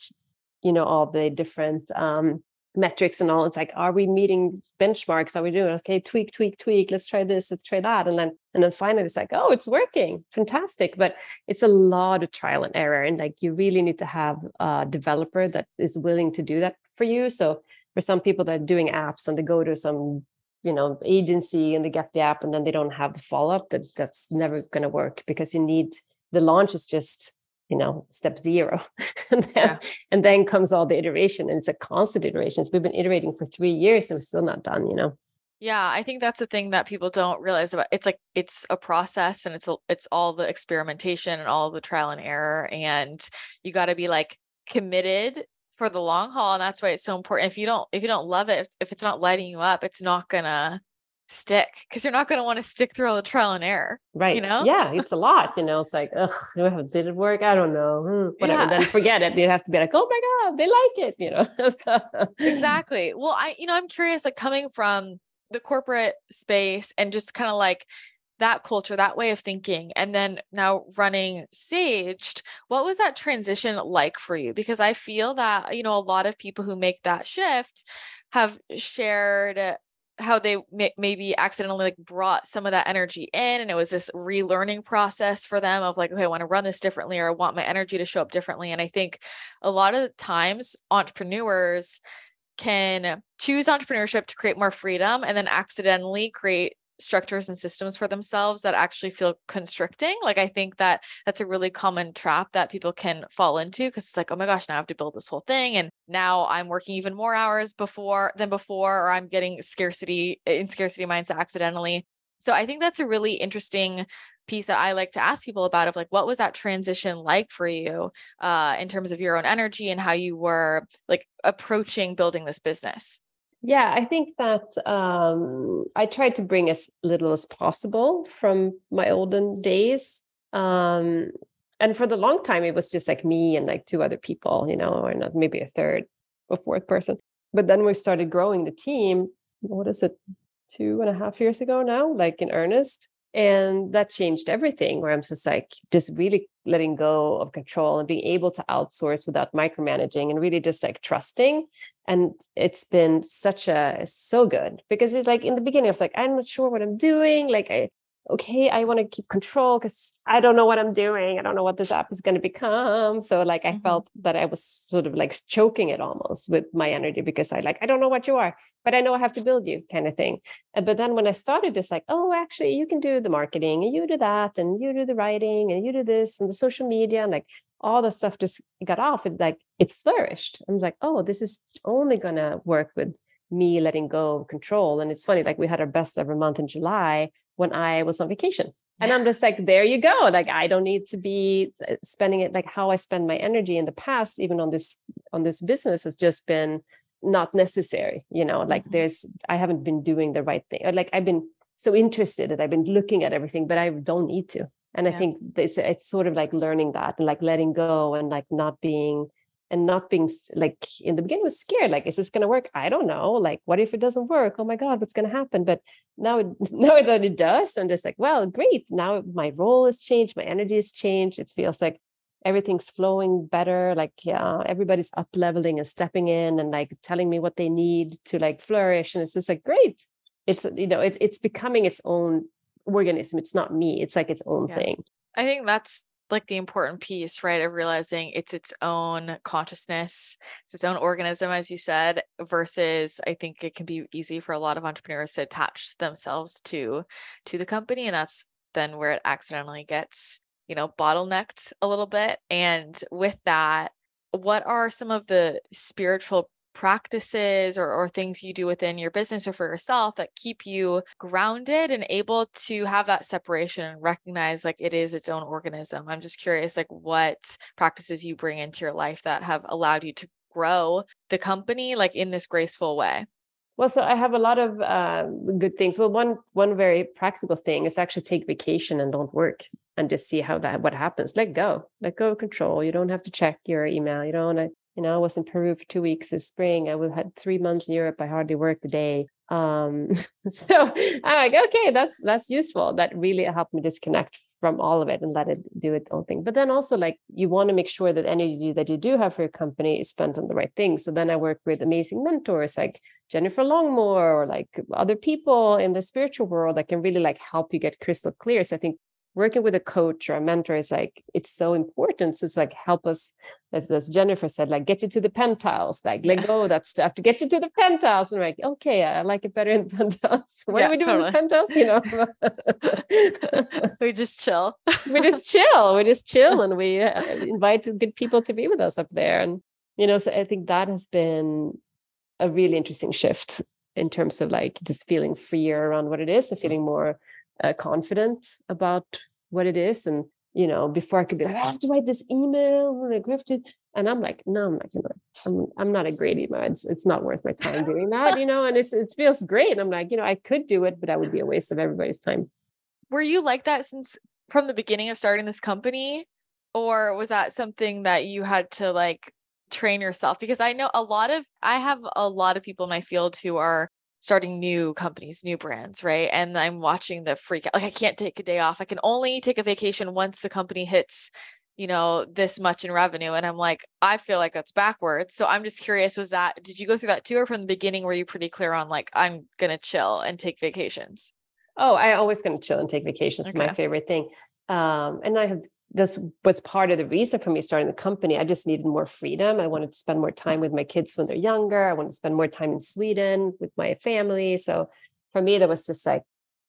you know, all the different, um, metrics and all. It's like, are we meeting benchmarks? Are we doing okay? Tweak, tweak, tweak. Let's try this. Let's try that. And then, and then finally it's like, oh, it's working. Fantastic. But it's a lot of trial and error. And like, you really need to have a developer that is willing to do that for you. So for some people that are doing apps and they go to some, you know, agency and they get the app and then they don't have the follow-up, that that's never going to work, because you need, the launch is just, you know, step zero. and, then, yeah. and then comes all the iteration, and it's a constant iteration. So we've been iterating for three years and we're still not done, you know? Yeah. I think that's the thing that people don't realize about. It's like, it's a process, and it's, a, it's all the experimentation and all the trial and error, and you got to be like committed for the long haul. And that's why it's so important. If you don't, if you don't love it, if, if it's not lighting you up, it's not gonna stick, because you're not going to want to stick through all the trial and error, right? You know, yeah, it's a lot. You know, it's like, ugh, did it work? I don't know. Whatever. Yeah. Then forget it. You'd have to be like, oh my god, they like it. You know, exactly. Well, I, you know, I'm curious, like coming from the corporate space and just kind of like that culture, that way of thinking, and then now running Saged, what was that transition like for you? Because I feel that, you know, a lot of people who make that shift have shared how they may, maybe accidentally like brought some of that energy in. And it was this relearning process for them of like, okay, I want to run this differently, or I want my energy to show up differently. And I think a lot of times entrepreneurs can choose entrepreneurship to create more freedom and then accidentally create structures and systems for themselves that actually feel constricting. Like, I think that that's a really common trap that people can fall into, because it's like, oh my gosh, now I have to build this whole thing. And now I'm working even more hours before than before, or I'm getting scarcity in scarcity mindset accidentally. So I think that's a really interesting piece that I like to ask people about, of like, what was that transition like for you uh, in terms of your own energy and how you were like approaching building this business? Yeah, I think that um, I tried to bring as little as possible from my olden days. Um, and for the long time, it was just like me and like two other people, you know, or not maybe a third or fourth person. But then we started growing the team. What is it? Two and a half years ago now, like in earnest. And that changed everything, where I'm just like, just really letting go of control and being able to outsource without micromanaging and really just like trusting. And it's been such a, so good, because it's like in the beginning, I was like, I'm not sure what I'm doing. Like, I, okay, I want to keep control because I don't know what I'm doing. I don't know what this app is going to become. So like, I felt that I was sort of like choking it almost with my energy, because I like, I don't know what you are, but I know I have to build you kind of thing. But then when I started this, like, oh, actually you can do the marketing and you do that and you do the writing and you do this and the social media and like all the stuff just got off. It like, it flourished. I was like, oh, this is only going to work with me letting go of control. And it's funny, like we had our best ever month in July when I was on vacation. And I'm just like, there you go. Like, I don't need to be spending it. Like how I spend my energy in the past, even on this, on this business has just been not necessary, you know, like there's, I haven't been doing the right thing. Like I've been so interested that I've been looking at everything, but I don't need to. And yeah. I think it's, it's sort of like learning that and like letting go and like not being, and not being like in the beginning was scared. Like, is this going to work? I don't know. Like, what if it doesn't work? Oh my God, what's going to happen? But now, it, now that it does, I'm just like, well, great. Now my role has changed. My energy has changed. It feels like everything's flowing better. Like yeah, everybody's up leveling and stepping in and like telling me what they need to like flourish. And it's just like, great. It's, you know, it, it's becoming its own organism. It's not me. It's like its own yeah. thing. I think that's like the important piece, right? Of realizing it's its own consciousness, it's its own organism, as you said, versus I think it can be easy for a lot of entrepreneurs to attach themselves to, to the company. And that's then where it accidentally gets, you know, bottlenecked a little bit. And with that, what are some of the spiritual practices or, or things you do within your business or for yourself that keep you grounded and able to have that separation and recognize like it is its own organism? I'm just curious, like what practices you bring into your life that have allowed you to grow the company like in this graceful way? Well, so I have a lot of uh, good things. Well, one one very practical thing is actually take vacation and don't work and just see how that what happens. Let go, let go of control. You don't have to check your email. You don't. You know, I was in Peru for two weeks this spring. I had three months in Europe. I hardly worked a day. Um, so I'm like, okay, that's that's useful. That really helped me disconnect from all of it and let it do its own thing. But then also, like, you want to make sure that energy that you do have for your company is spent on the right thing. So then I work with amazing mentors like Jennifer Longmore or like other people in the spiritual world that can really like help you get crystal clear. So I think working with a coach or a mentor is like, it's so important. So it's like, help us, as, as Jennifer said, like get you to the penthouse, like let go of that stuff to get you to the penthouse. And I'm like, okay, I like it better in the penthouse. What yeah, are we doing totally. in the penthouse? You know, we just chill. We just chill. We just chill. And we uh, invite good people to be with us up there. And, you know, so I think that has been a really interesting shift in terms of like just feeling freer around what it is and feeling more Uh, confident about what it is. And you know, before I could be like, I have to write this email, like we have to, and I'm like, no, I'm not gonna, I'm, I'm not a great email. It's, it's not worth my time doing that, you know. And it's, it feels great. I'm like, you know, I could do it, but that would be a waste of everybody's time. Were you like that since from the beginning of starting this company, or was that something that you had to like train yourself? Because I know a lot of, I have a lot of people in my field who are starting new companies, new brands, right? And I'm watching the freak out. Like I can't take a day off. I can only take a vacation once the company hits you know, this much in revenue. And I'm like, I feel like that's backwards. So I'm just curious, was that, did you go through that too? Or from the beginning, were you pretty clear on like, I'm going to chill and take vacations? Oh, I always going to chill and take vacations. Okay. It's my favorite thing. Um, and I have, this was part of the reason for me starting the company. I just needed more freedom. I wanted to spend more time with my kids when they're younger. I wanted to spend more time in Sweden with my family. So for me, that was just like,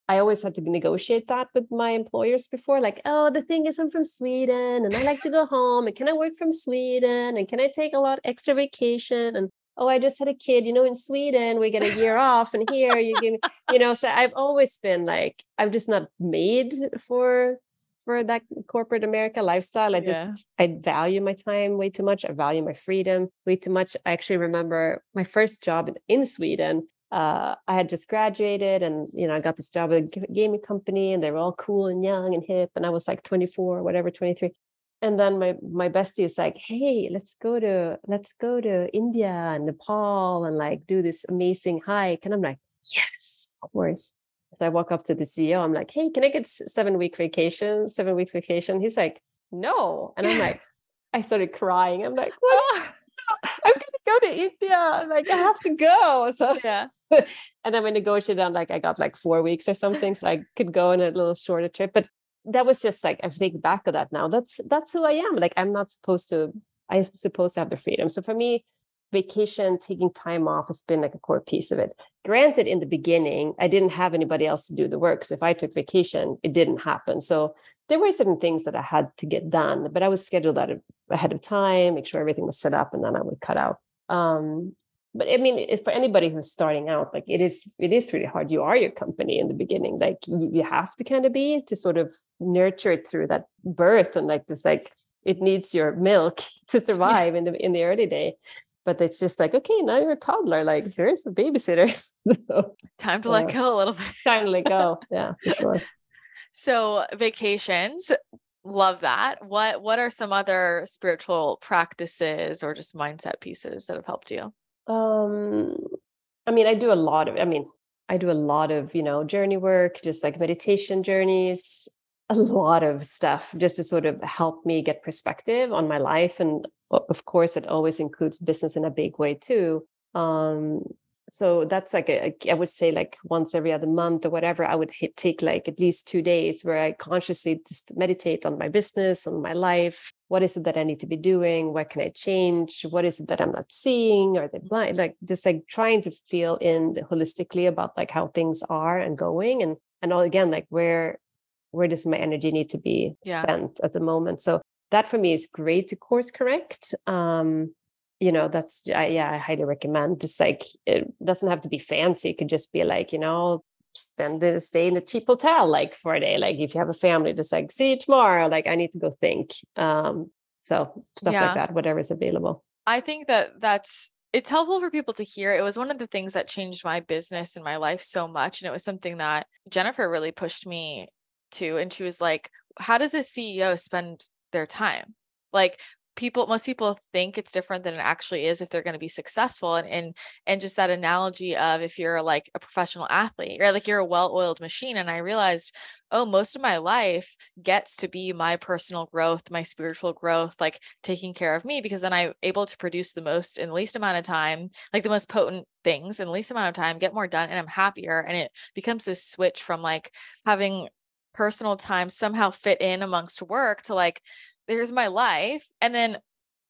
I always had to negotiate that with my employers before, like, oh, the thing is, I'm from Sweden and I like to go home, and can I work from Sweden, and can I take a lot extra vacation, and oh, I just had a kid, you know, in Sweden, we get a year off, and here you give me, you know, so I've always been like, I'm just not made for, for that corporate America lifestyle. I just, yeah. I value my time way too much. I value my freedom way too much. I actually remember my first job in Sweden. Uh, I had just graduated and, you know, I got this job at a gaming company and they were all cool and young and hip. And I was like twenty-four, whatever, twenty-three. And then my, my bestie is like, hey, let's go to, let's go to India and Nepal and like do this amazing hike. And I'm like, yes, of course. So I walk up to the C E O, I'm like, hey, can I get seven week vacation, seven weeks vacation? He's like, no. And I'm like, I started crying. I'm like, what? I'm going to go to India. I'm like, I have to go. So yeah. And then we negotiated on like, I got like four weeks or something. So I could go on a little shorter trip. But that was just like, I think back of that now, that's, that's who I am. Like, I'm not supposed to, I'm supposed to have the freedom. So for me, vacation, taking time off has been like a core piece of it. Granted, in the beginning, I didn't have anybody else to do the work. So if I took vacation, it didn't happen. So there were certain things that I had to get done, but I was scheduled out of, ahead of time, make sure everything was set up, and then I would cut out. Um, but I mean, if, for anybody who's starting out, like it is, it is really hard. You are your company in the beginning. Like you, you have to kind of be to sort of nurture it through that birth, and like just like it needs your milk to survive in the in the early day. But it's just like, okay, now you're a toddler. Like, here's a babysitter. so, time to uh, let go a little bit. Time to let go. Yeah, for sure. So vacations, love that. What What are some other spiritual practices or just mindset pieces that have helped you? Um, I mean, I do a lot of. I mean, I do a lot of you know journey work, just like meditation journeys. A lot of stuff just to sort of help me get perspective on my life. And of course, it always includes business in a big way too. Um, so that's like, a, I would say like once every other month or whatever, I would hit, take like at least two days where I consciously just meditate on my business, on my life. What is it that I need to be doing? What can I change? What is it that I'm not seeing? Or they blind? Like just like trying to feel in holistically about like how things are and going, and, and all again, like where, where does my energy need to be yeah. spent at the moment? So that for me is great to course correct. Um, you know, that's, I, yeah, I highly recommend. Just like, it doesn't have to be fancy. It could just be like, you know, spend the stay in a cheap hotel, like for a day. Like if you have a family, just like, see you tomorrow. Like I need to go think. Um, so stuff yeah. like that, whatever's available. I think that that's, it's helpful for people to hear. It was one of the things that changed my business and my life so much. And it was something that Jennifer really pushed me to. And she was like, how does a C E O spend their time? Like people, most people think it's different than it actually is if they're going to be successful. And, and, and just that analogy of if you're like a professional athlete, right? Like you're a well-oiled machine. And I realized, oh, most of my life gets to be my personal growth, my spiritual growth, like taking care of me, because then I'm able to produce the most in the least amount of time, like the most potent things in the least amount of time, get more done, and I'm happier. And it becomes this switch from like having personal time somehow fit in amongst work to like, there's my life. And then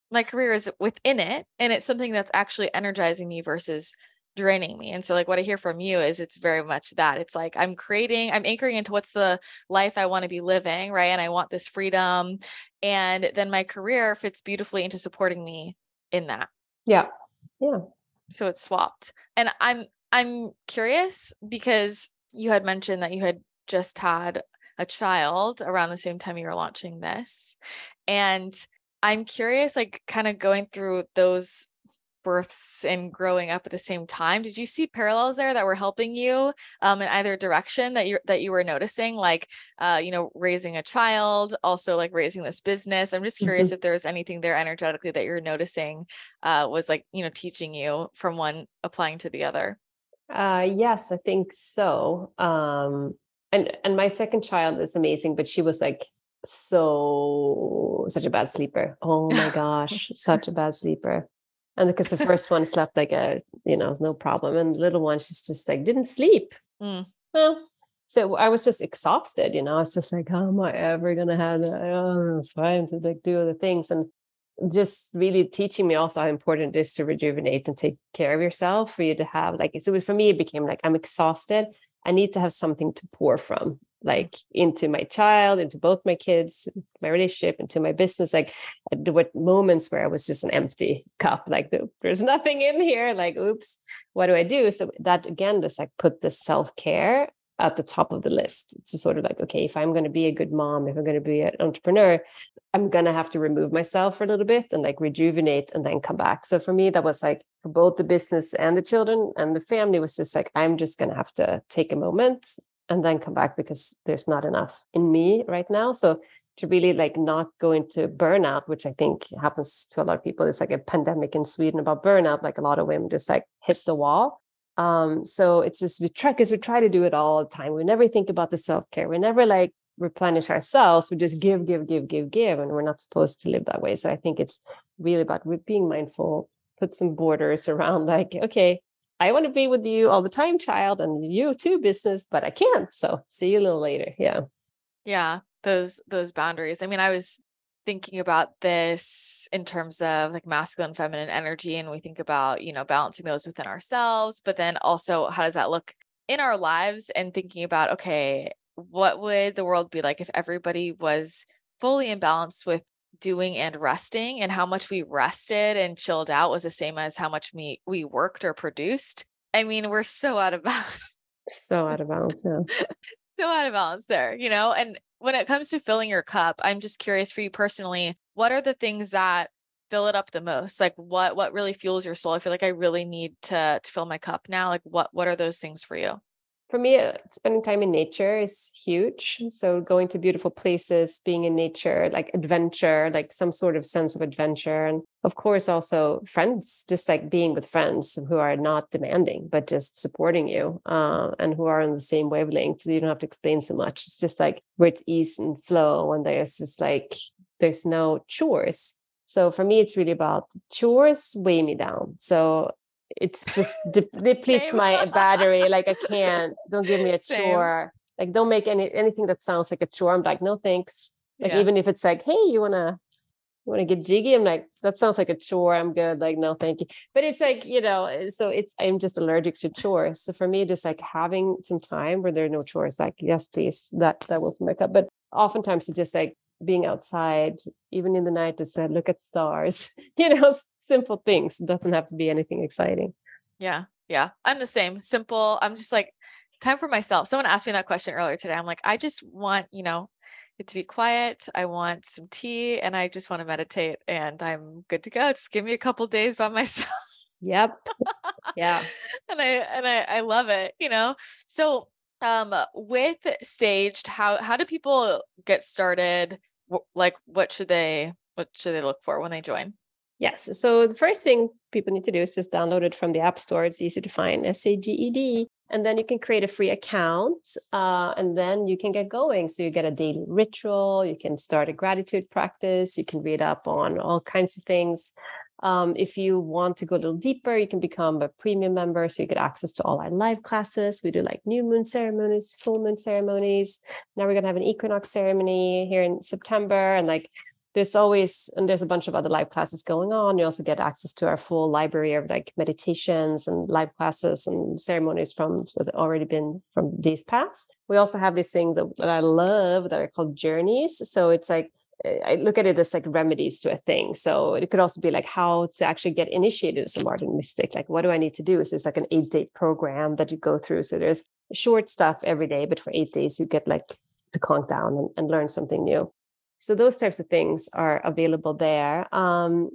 my career is within it. And it's something that's actually energizing me versus draining me. And so like what I hear from you is it's very much that it's like, I'm creating, I'm anchoring into what's the life I want to be living. Right. And I want this freedom. And then my career fits beautifully into supporting me in that. Yeah. Yeah. So it's swapped. And I'm, I'm curious because you had mentioned that you had just had a child around the same time you were launching this. And I'm curious, like kind of going through those births and growing up at the same time, did you see parallels there that were helping you um, in either direction that you that you were noticing, like, uh, you know, raising a child, also like raising this business? I'm just curious mm-hmm. if there was anything there energetically that you're noticing uh, was like, you know, teaching you from one applying to the other. Uh, yes, I think so. Um... And and my second child is amazing, but she was like so such a bad sleeper. Oh my gosh, such a bad sleeper. And because the first one slept like a, you know, no problem. And the little one, she's just like, didn't sleep. Mm. Well, so I was just exhausted, you know, I was just like, how am I ever going to have that? Oh, it's fine to like do other things. And just really teaching me also how important it is to rejuvenate and take care of yourself, for you to have like, so for me, it became like, I'm exhausted. I need to have something to pour from, like into my child, into both my kids, my relationship, into my business. Like there were moments where I was just an empty cup, like there's nothing in here, like, oops, what do I do? So that again, just like put the self-care at the top of the list. It's sort of like, okay, if I'm going to be a good mom, if I'm going to be an entrepreneur, I'm going to have to remove myself for a little bit and like rejuvenate and then come back. So for me, that was like for both the business and the children and the family was just like, I'm just going to have to take a moment and then come back because there's not enough in me right now. So to really like not go into burnout, which I think happens to a lot of people. It's like a pandemic in Sweden about burnout. Like a lot of women just like hit the wall. Um, so it's just, we try, because we try to do it all the time. We never think about the self-care. We never like replenish ourselves. We just give, give, give, give, give. And we're not supposed to live that way. So I think it's really about being mindful, put some borders around like, okay, I want to be with you all the time, child, and you too, business, but I can't. So see you a little later. Yeah. Yeah. Those, those boundaries. I mean, I was thinking about this in terms of like masculine, feminine energy. And we think about, you know, balancing those within ourselves, but then also how does that look in our lives, and thinking about, okay, what would the world be like if everybody was fully in balance with doing and resting, and how much we rested and chilled out was the same as how much we, we worked or produced. I mean, we're so out of balance. So out of balance. Yeah. So out of balance there, you know, and when it comes to filling your cup, I'm just curious for you personally, what are the things that fill it up the most? Like what, what really fuels your soul? I feel like I really need to, to fill my cup now. Like what, what are those things for you? For me, spending time in nature is huge. So going to beautiful places, being in nature, like adventure, like some sort of sense of adventure. And of course, also friends, just like being with friends who are not demanding, but just supporting you uh, and who are on the same wavelength. So you don't have to explain so much. It's just like where it's ease and flow, and there's just like, there's no chores. So for me, it's really about chores weigh me down. So it's just de- depletes Same. My battery. Like I can't, don't give me a Same. Chore. Like don't make any, anything that sounds like a chore. I'm like, no, thanks. Like yeah. Even if it's like, hey, you want to, you want to get jiggy? I'm like, that sounds like a chore. I'm good. Like, no, thank you. But it's like, you know, so it's, I'm just allergic to chores. So for me, just like having some time where there are no chores, like, yes, please, that, that will make up. But oftentimes it's just like being outside, even in the night, just uh, look at stars, you know, simple things. It doesn't have to be anything exciting. Yeah. Yeah. I'm the same. Simple. I'm just like time for myself. Someone asked me that question earlier today. I'm like, I just want, you know, it to be quiet. I want some tea and I just want to meditate and I'm good to go. Just give me a couple days by myself. Yep. Yeah. and I, and I, I love it, you know? So, um, with Saged, how, how do people get started? Like, what should they, what should they look for when they join? Yes. So the first thing people need to do is just download it from the App Store. It's easy to find, S A G E D. And then you can create a free account uh, and then you can get going. So you get a daily ritual. You can start a gratitude practice. You can read up on all kinds of things. Um, if you want to go a little deeper, you can become a premium member. So you get access to all our live classes. We do like new moon ceremonies, full moon ceremonies. Now we're going to have an equinox ceremony here in September. And like, There's always, and there's a bunch of other live classes going on. You also get access to our full library of like meditations and live classes and ceremonies from, so they've already been from days past. We also have this thing that, that I love that are called journeys. So it's like, I look at it as like remedies to a thing. So it could also be like how to actually get initiated as a modern mystic. Like, what do I need to do? Is this like an eight day program that you go through? So there's short stuff every day, but for eight days you get like to calm down and, and learn something new. So those types of things are available there. Um,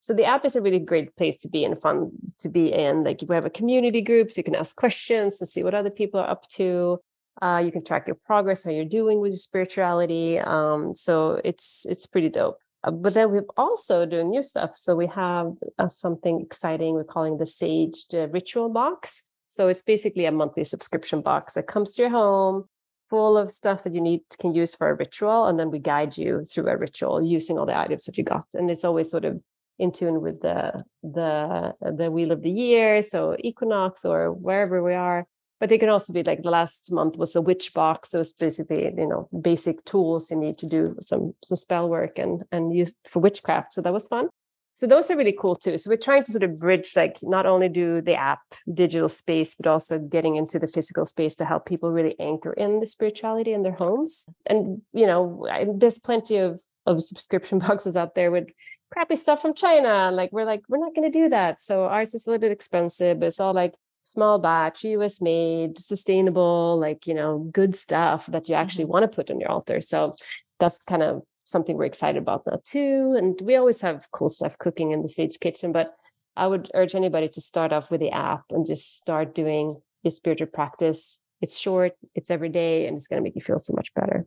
so the app is a really great place to be and fun to be in. Like we have a community group, so you can ask questions and see what other people are up to. Uh, you can track your progress, how you're doing with your spirituality. Um, so it's it's pretty dope. Uh, but then we're also doing new stuff. So we have uh, something exciting we're calling the Saged Ritual Box. So it's basically a monthly subscription box that comes to your home. full of stuff that you need can use for a ritual, and then we guide you through a ritual using all the items that you got. And it's always sort of in tune with the the the wheel of the year, so equinox or wherever we are. But they can also be like the last month was a witch box. So it's basically, you know, basic tools you need to do some some spell work and and use for witchcraft. So that was fun. So those are really cool too. So we're trying to sort of bridge, like, not only do the app digital space, but also getting into the physical space to help people really anchor in the spirituality in their homes. And, you know, I, there's plenty of, of subscription boxes out there with crappy stuff from China. Like, we're like, we're not going to do that. So ours is a little bit expensive, but it's all like small batch, U S made, sustainable, like, you know, good stuff that you actually want to put on your altar. So that's kind of something we're excited about now too. And we always have cool stuff cooking in the Sage Kitchen, but I would urge anybody to start off with the app and just start doing your spiritual practice. It's short, it's every day, and it's going to make you feel so much better.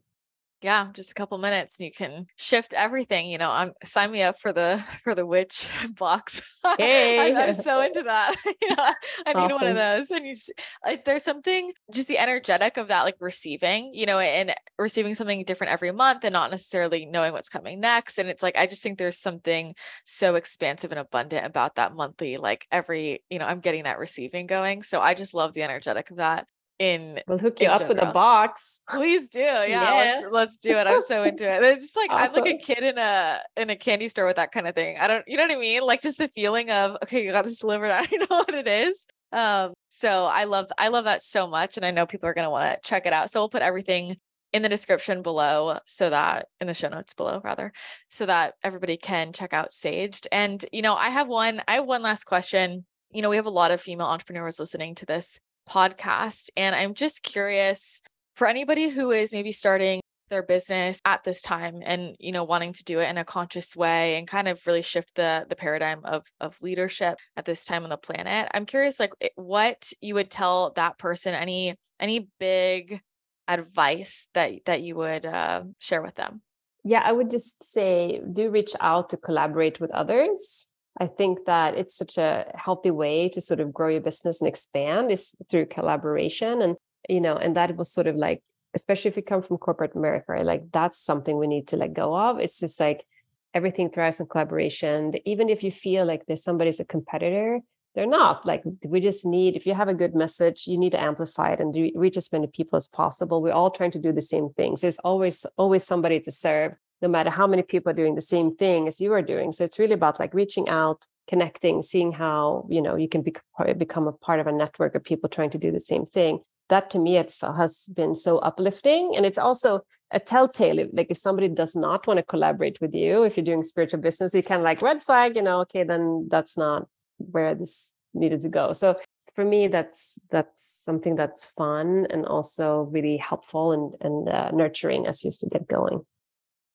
Yeah, just a couple minutes and you can shift everything. You know, I'm sign me up for the for the witch box. Hey. I'm, I'm so into that. You know, I need awesome. One of those. And you just, like, there's something just the energetic of that, like receiving, you know, and receiving something different every month and not necessarily knowing what's coming next. And it's like, I just think there's something so expansive and abundant about that monthly, like every, you know, I'm getting that receiving going. So I just love the energetic of that. In we'll hook you up general. With a box, please do. Yeah, yeah. Let's, let's do it. I'm so into it. It's just like awesome. I'm like a kid in a in a candy store with that kind of thing. I don't, you know what I mean? Like just the feeling of okay, you got this delivered. I know what it is. Um, so I love I love that so much, and I know people are gonna want to check it out. So we'll put everything in the description below, so that in the show notes below rather, so that everybody can check out Saged. And you know, I have one. I have one last question. You know, we have a lot of female entrepreneurs listening to this podcast. And I'm just curious for anybody who is maybe starting their business at this time and, you know, wanting to do it in a conscious way and kind of really shift the the paradigm of, of leadership at this time on the planet. I'm curious, like what you would tell that person, any, any big advice that, that you would uh, share with them. Yeah, I would just say, do reach out to collaborate with others. I think that it's such a healthy way to sort of grow your business and expand is through collaboration. And, you know, and that was sort of like, especially if you come from corporate America, right? Like that's something we need to let go of. It's just like everything thrives on collaboration. Even if you feel like there's somebody's a competitor, they're not. Like we just need, if you have a good message, you need to amplify it and reach as many people as possible. We're all trying to do the same things. There's always, always somebody to serve. No matter how many people are doing the same thing as you are doing. So it's really about like reaching out, connecting, seeing how, you know, you can be, become a part of a network of people trying to do the same thing. That to me, it has been so uplifting. And it's also a telltale, like if somebody does not want to collaborate with you, if you're doing spiritual business, you kind of like red flag, you know, okay, then that's not where this needed to go. So for me, that's that's something that's fun and also really helpful and, and uh, nurturing as you used to get going.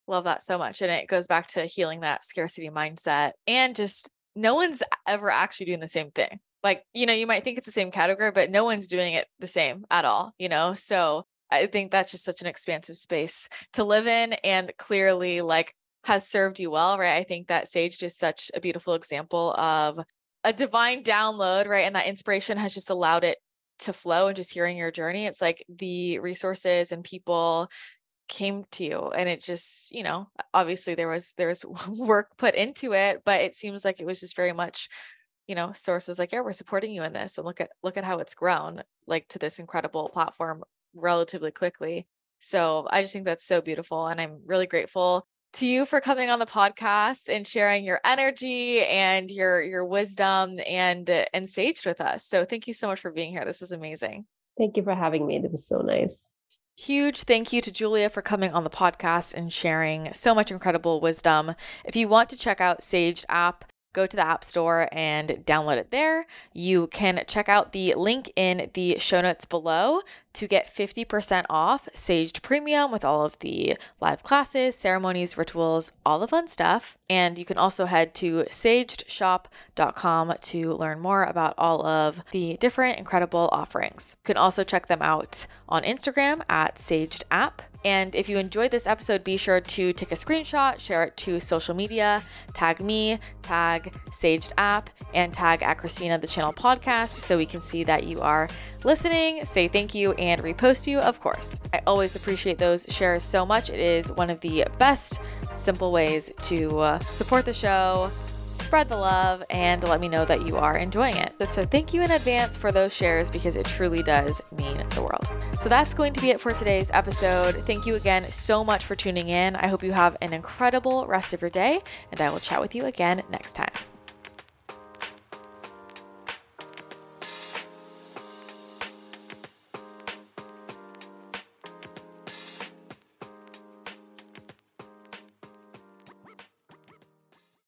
Love that so much. And it goes back to healing that scarcity mindset and just no one's ever actually doing the same thing. Like, you know, you might think it's the same category, but no one's doing it the same at all, you know? So I think that's just such an expansive space to live in and clearly like has served you well, right? I think that Saged is such a beautiful example of a divine download, right? And that inspiration has just allowed it to flow and just hearing your journey. It's like the resources and people came to you and it just, you know, obviously there was, there was work put into it, but it seems like it was just very much, you know, source was like, yeah, we're supporting you in this and look at, look at how it's grown like to this incredible platform relatively quickly. So I just think that's so beautiful. And I'm really grateful to you for coming on the podcast and sharing your energy and your, your wisdom and, and Saged with us. So thank you so much for being here. This is amazing. Thank you for having me. This was so nice. Huge thank you to Julia for coming on the podcast and sharing so much incredible wisdom. If you want to check out Saged app, go to the App Store and download it there. You can check out the link in the show notes below to get fifty percent off Saged Premium with all of the live classes, ceremonies, rituals, all the fun stuff. And you can also head to Saged Shop dot com to learn more about all of the different incredible offerings. You can also check them out on Instagram at Saged App. And if you enjoyed this episode, be sure to take a screenshot, share it to social media, tag me, tag Saged App, and tag at Christina the Channel Podcast so we can see that you are listening. Say thank you and repost you, of course. I always appreciate those shares so much. It is one of the best simple ways to uh, support the show, spread the love, and let me know that you are enjoying it. So thank you in advance for those shares, because it truly does mean the world. So that's going to be it for today's episode. Thank you again so much for tuning in. I hope you have an incredible rest of your day, and I will chat with you again next time.